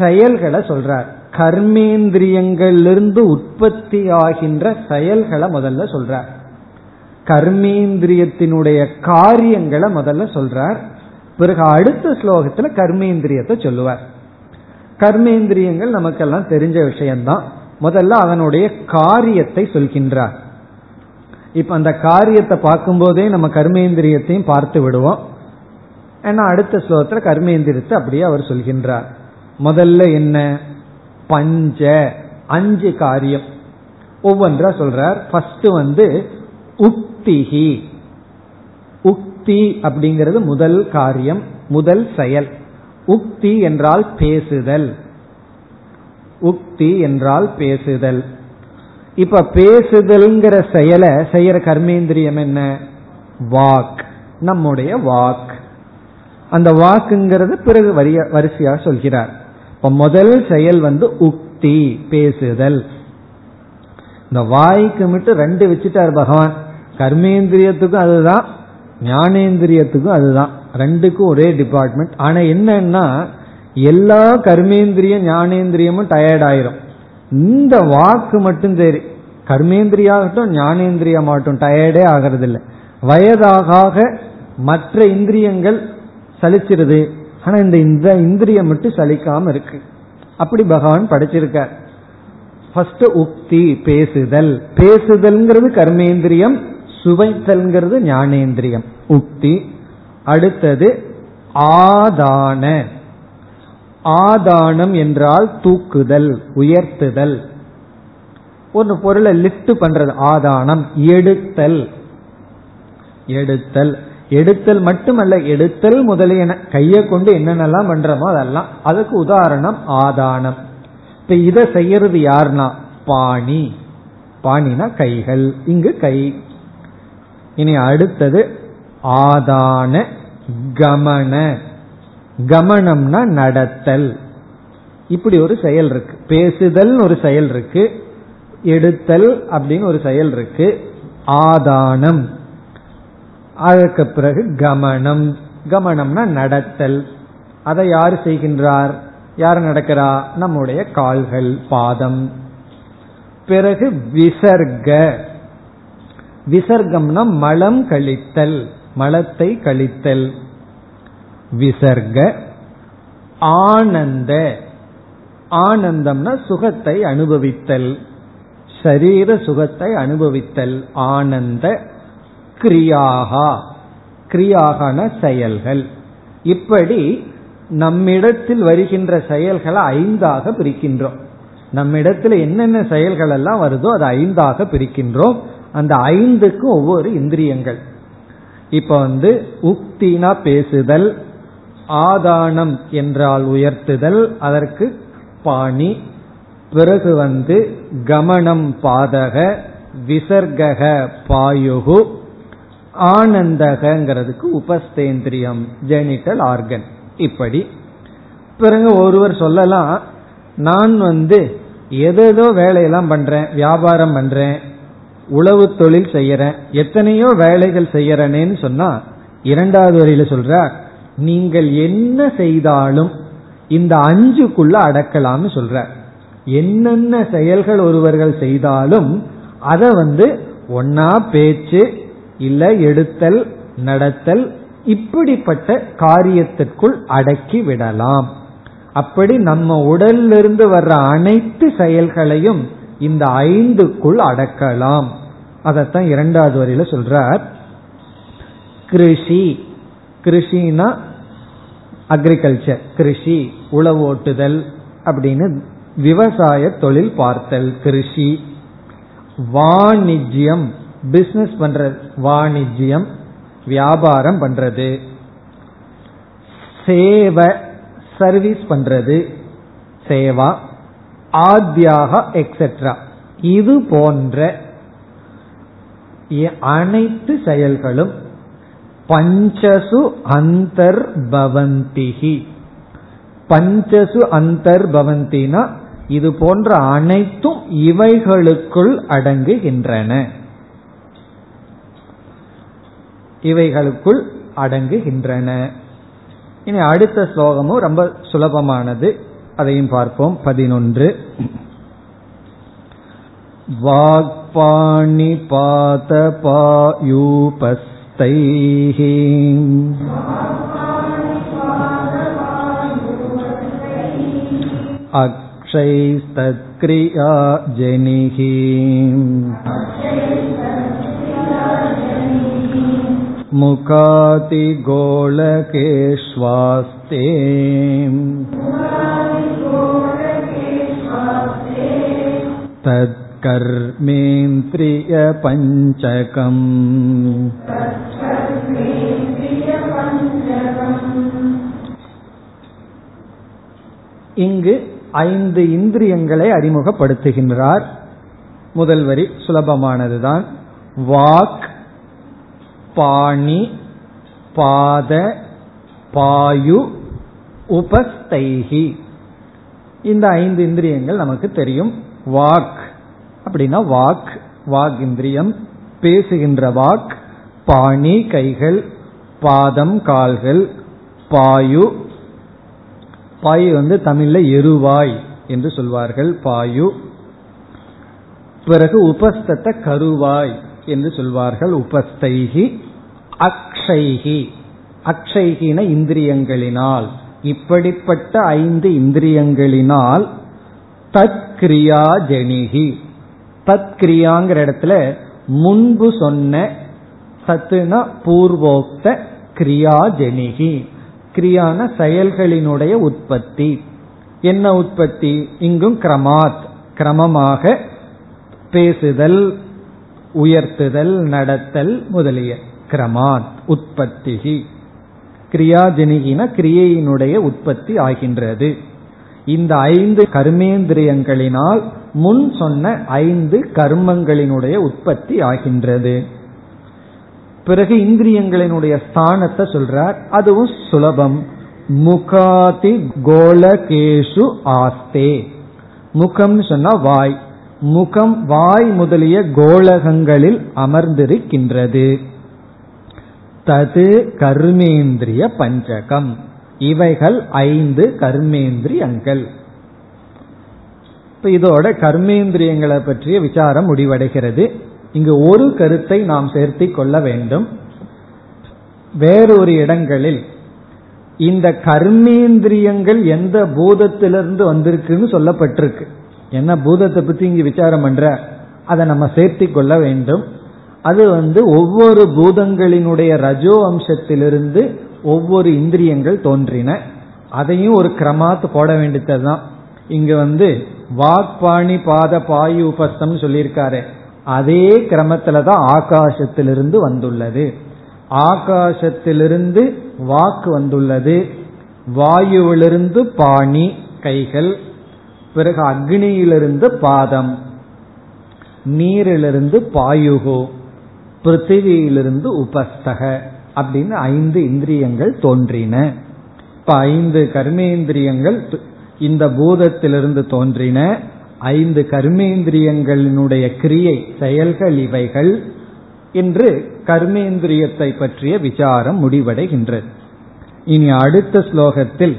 செயல்களை சொல்றார். கர்மேந்திரியங்களிலிருந்து உற்பத்தி ஆகின்ற செயல்களை முதல்ல சொல்றார். கர்மேந்திரியத்தினுடைய காரியங்களை முதல்ல சொல்றார். பிறகு அடுத்த ஸ்லோகத்துல கர்மேந்திரியத்தை சொல்லுவார். கர்மேந்திரியங்கள் நமக்கெல்லாம் தெரிஞ்ச விஷயம்தான். முதல்ல அதனுடைய காரியத்தை சொல்கின்றார். இப்ப அந்த காரியத்தை பார்க்கும்போதே நம்ம கர்மேந்திரியத்தையும் பார்த்து விடுவோம். ஏன்னா அடுத்த ஸ்லோகத்துல கர்மேந்திரியத்தை அப்படியே அவர் சொல்கின்றார். முதல்ல என்ன? பஞ்ச, அஞ்சு காரியம் ஒவ்வொன்றா சொல்றார். ஃபர்ஸ்ட் வந்து உக்திஹி. உக்தி அப்படிங்கிறது முதல் காரியம், முதல் செயல். உக்தி என்றால் பேசுதல். உக்தி என்றால் பேசுதல். இப்ப பேசுதல்ங்கிற செயலை செய்யற கர்மேந்திரியம் என்ன? வாக், நம்முடைய வாக். அந்த வாக்குங்கிறது பிறகு வரிசையாக சொல்கிறார். இப்ப முதல் செயல் வந்து உக்தி, பேசுதல். இந்த வாய்க்கு மட்டும் ரெண்டு வச்சுட்டார் பகவான். கர்மேந்திரியத்துக்கும் அதுதான், ஞானேந்திரியத்துக்கும் அதுதான், ரெண்டுக்கும் ஒரே டிபார்ட்மெண்ட். ஆனா என்னன்னா எல்லா கர்மேந்திரியம் ஞானேந்திரியமும் டயர்ட் ஆயிரும். இந்த வாக்கு மட்டும் சரி, கர்மேந்திரியாகட்டும் ஞானேந்திரியமாகட்டும் டயர்டே ஆகிறது இல்லை. வயதாக மற்ற இந்திரியங்கள் சலிச்சிருது, ஆனா இந்த இந்த இந்திரியம் மட்டும் சலிக்காம இருக்கு. அப்படி பகவான் படைச்சிருக்கார். ஃபர்ஸ்ட் உக்தி, பேசுதல். பேசுதல்ங்கிறது கர்மேந்திரியம், சுவைத்தல்ங்கிறது ஞானேந்திரியம், உக்தி. அடுத்தது ஆதான. ஆதானம் என்றால் தூக்குதல், உயர்த்துதல். ஒரு பொருளை லிஃப்ட் பண்றது ஆதானம். எடுத்தல், எடுத்தல் எடுத்தல் மட்டுமல்ல, எடுத்தல் முதலியன கையை கொண்டு என்னென்னலாம் பண்றோமோ அதெல்லாம், அதுக்கு உதாரணம் ஆதானம். இப்ப இதை செய்யறது யாருன்னா பாணி. பாணினா கைகள், இங்கு கை. இனி அடுத்தது ஆதான கமன. கமனம்னா நடத்தல். இப்படி ஒரு செயல் இருக்கு. பேசுதல் ஒரு செயல் இருக்கு, எடுத்தல் அப்படின்னு ஒரு செயல் இருக்கு, ஆதானம், அதற்கு பிறகு கமனம். கமனம்னா நடத்தல். அதை யார் செய்கின்றார்? யார் நடக்கிறா? நம்முடைய கால்கள், பாதம். பிறகு விசர்க. விசர்க்கம்னா மலம் கழித்தல், மலத்தை கழித்தல், விசர்க. ஆனந்த. ஆனந்தம்னா சுகத்தை அனுபவித்தல், சரீர சுகத்தை அனுபவித்தல், ஆனந்த. கிரியாகா, கிரியாகன செயல்கள். இப்படி நம்மிடத்தில் வருகின்ற செயல்களை ஐந்தாக பிரிக்கின்றோம். நம்மிடத்துல என்னென்ன செயல்கள் எல்லாம் வருதோ அது ஐந்தாக பிரிக்கின்றோம். அந்த ஐந்துக்கு ஒவ்வொரு இந்திரியங்கள். இப்ப வந்து உக்தினா பேசுதல், ஆதானம் என்றால் உயர்த்துதல், அதற்கு பாணி. பிறகு வந்து கமனம் பாதக, விசர்கக பாயுகு, ஆனந்தகங்கிறதுக்கு உபஸ்தேந்திரியம் ஜெனிட்டல் ஆர்கன். இப்படி பிறகு ஒருவர் சொல்லலாம், நான் வந்து எதோ வேலையெல்லாம் பண்றேன், வியாபாரம் பண்றேன், உளவு தொழில் செய்யறேன், எத்தனையோ வேலைகள் செய்யறேன்னு சொன்னா, இரண்டாவது வரையில சொல்ற நீங்கள் என்ன செய்தாலும் இந்த அஞ்சுக்குள்ள அடக்கலாம்னு சொல்ற. என்னென்ன செயல்கள் ஒருவர்கள் செய்தாலும் அதை வந்து ஒன்னா பேச்சு இல்ல எடுத்தல் நடத்தல் இப்படிப்பட்ட காரியத்திற்குள் அடக்கி விடலாம். அப்படி நம்ம உடலிலிருந்து வர்ற அனைத்து செயல்களையும் இந்த ஐந்துக்குள் அடக்கலாம். அதத்தான் இரண்டாவது வரையில சொல்றார். கிருஷி, கிருஷினா அக்ரிகல்ச்சர், கிருஷி உழவு ஓட்டுதல் அப்படின்னு விவசாய தொழில் பார்த்தல் கிருஷி. வாணிஜ்யம் பிசினஸ் பண்றது, வாணிஜ்யம் வியாபாரம் பண்றது. சேவை சர்வீஸ் பண்றது, சேவா. ஆத்யாக எக்ஸெட்ரா, இது போன்ற அனைத்து செயல்களும் பஞ்சசு அந்தர் பவந்திஹி. பஞ்சசு அந்தர் பவந்தினா இது போன்ற அனைத்தும் இவைகளுக்குள் அடங்குகின்றன, இவைகளுக்குள் அடங்குகின்றன. இனி அடுத்த ஸ்லோகமும் ரொம்ப சுலபமானது, அதையும் பார்ப்போம். பதினொன்று. வாக்பாணி பாத பாயூபஸ்தைஹி அக்ஷைஸ்தத்க்ரியா ஜனிஹி முகாதி கோலகேஷ்வாஸ்தே தத்கர்மேந்திரிய பஞ்சகம். இங்கு ஐந்து இந்திரியங்களை அறிமுகப்படுத்துகின்றார். முதல் வரி சுலபமானதுதான். வாக், பாணி, பாத, பாயு, உபஸ்தைஹி. இந்த ஐந்து இந்திரியங்கள் நமக்கு தெரியும். வாக் அப்படின்னா வாக், வாக் இந்திரியம், பேசுகின்ற வாக். பாணி கைகள், பாதம் கால்கள், பாயு, பாயு வந்து தமிழ்ல எருவாய் என்று சொல்வார்கள் பாயு. பிறகு உபஸ்தத்த கருவாய் என்று சொல்வார்கள் உபஸ்தைஹி. அக்ஷைஹி, அக்ஷைஹின இந்திரியங்களினால், இப்படிப்பட்ட ஐந்து இந்திரியங்களினால். தத்கிரியா ஜனிஹி, தத்கிரியாங்கிற இடத்துல முன்பு சொன்ன சத்துனா பூர்வோக்த, கிரியா ஜனிஹி கிரியான செயல்களினுடைய உற்பத்தி. என்ன உற்பத்தி? இங்கும் கிரமாத், கிரமமாக பேசுதல், உயர்த்துதல், நடத்தல் முதலிய கிரமாத் உற்பத்தி. கிரியாஜனிகின கிரியையினுடைய உற்பத்தி ஆகின்றது. இந்த ஐந்து கர்மேந்திரியங்களினால் முன் சொன்ன ஐந்து கர்மங்களினுடைய உற்பத்தி ஆகின்றது. பிறகு இந்திரியங்களினுடைய ஸ்தானத்தை சொல்றார், அதுவும் சுலபம். முகாதி கோலகேஷு ஆஸ்தே. முகம் சொன்னா வாய், முகம் வாய் முதலிய கோலகங்களில் அமர்ந்திருக்கின்றது. தது கர்மேந்திரிய பஞ்சகம், இவைகள் ஐந்து கர்மேந்திரியங்கள். இதோட கர்மேந்திரியங்களை பற்றிய விசாரம் முடிவடைகிறது. இங்கு ஒரு கருத்தை நாம் சேர்த்தி கொள்ள வேண்டும். வேறொரு இடங்களில் இந்த கர்மேந்திரியங்கள் எந்த பூதத்திலிருந்து வந்திருக்குன்னு சொல்லப்பட்டிருக்கு. என்ன பூதத்தை பத்தி இங்கு விசாரம் பண்ற, அதை நம்ம சேர்த்தி கொள்ள வேண்டும். அது வந்து ஒவ்வொரு பூதங்களினுடைய ரஜோ அம்சத்திலிருந்து ஒவ்வொரு இந்திரியங்கள் தோன்றின. அதையும் ஒரு கிரமாத்து போட வேண்டியதுதான். இங்கு வந்து வாக்பாணி பாத பாயு உபஸ்தம் சொல்லியிருக்காரு, அதே கிரமத்துலதான் ஆகாசத்திலிருந்து வந்துள்ளது. ஆகாசத்திலிருந்து வாக்கு வந்துள்ளது, வாயுவிலிருந்து பாணி கைகள், பிறகு அக்னியிலிருந்து பாதம், நீரிலிருந்து பாயுகோ, பிருத்திவியிலிருந்து உபஸ்தக அப்படின்னு ஐந்து இந்திரியங்கள் தோன்றின. இப்ப ஐந்து கர்மேந்திரியங்கள் இந்த பூதத்திலிருந்து தோன்றின. ஐந்து கர்மேந்திரியங்களினுடைய கிரியை செயல்கள் இவைகள் என்று கர்மேந்திரியத்தை பற்றிய விசாரம் முடிவடைகின்றது. இனி அடுத்த ஸ்லோகத்தில்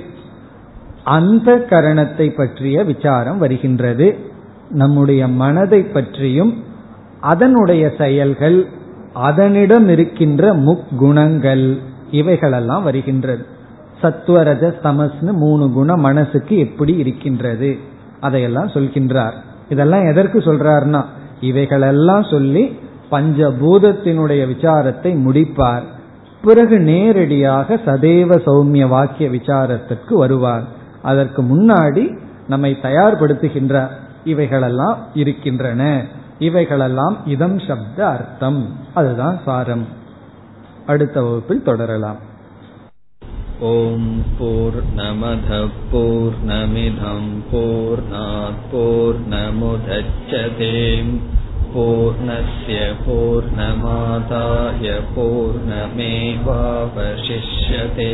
அந்த கரணத்தை பற்றிய விசாரம் வருகின்றது. நம்முடைய மனதை பற்றியும் அதனுடைய செயல்கள் அதனிடம் இருக்கின்ற முக்குணங்கள் இவைகளெல்லாம் வருகின்றது. சத்வரஜ தமஸ்னு மூணு குணம் மனசுக்கு எப்படி இருக்கின்றது அதையெல்லாம் சொல்கின்றார். இதெல்லாம் எதற்கு சொல்றார்னா இவைகளெல்லாம் சொல்லி பஞ்சபூதத்தினுடைய விசாரத்தை முடிப்பார். பிறகு நேரடியாக சதேவ சௌமிய வாக்கிய விசாரத்திற்கு வருவார். அதற்கு முன்னாடி நம்மை தயார்படுத்துகின்றார். இவைகளெல்லாம் இருக்கின்றன, இவைகளெல்லாம் இதம் சப்த அர்த்தம், அதுதான் சாரம். அடுத்த வகுப்பில் தொடரலாம். ஓம் பூர்ணமத பூர்ணமிதம் பூர்ணாத் பூர்ணமுதச்யதே பூர்ணஸ்ய பூர்ணமாதாய பூர்ணமேவாவசிஷ்யதே.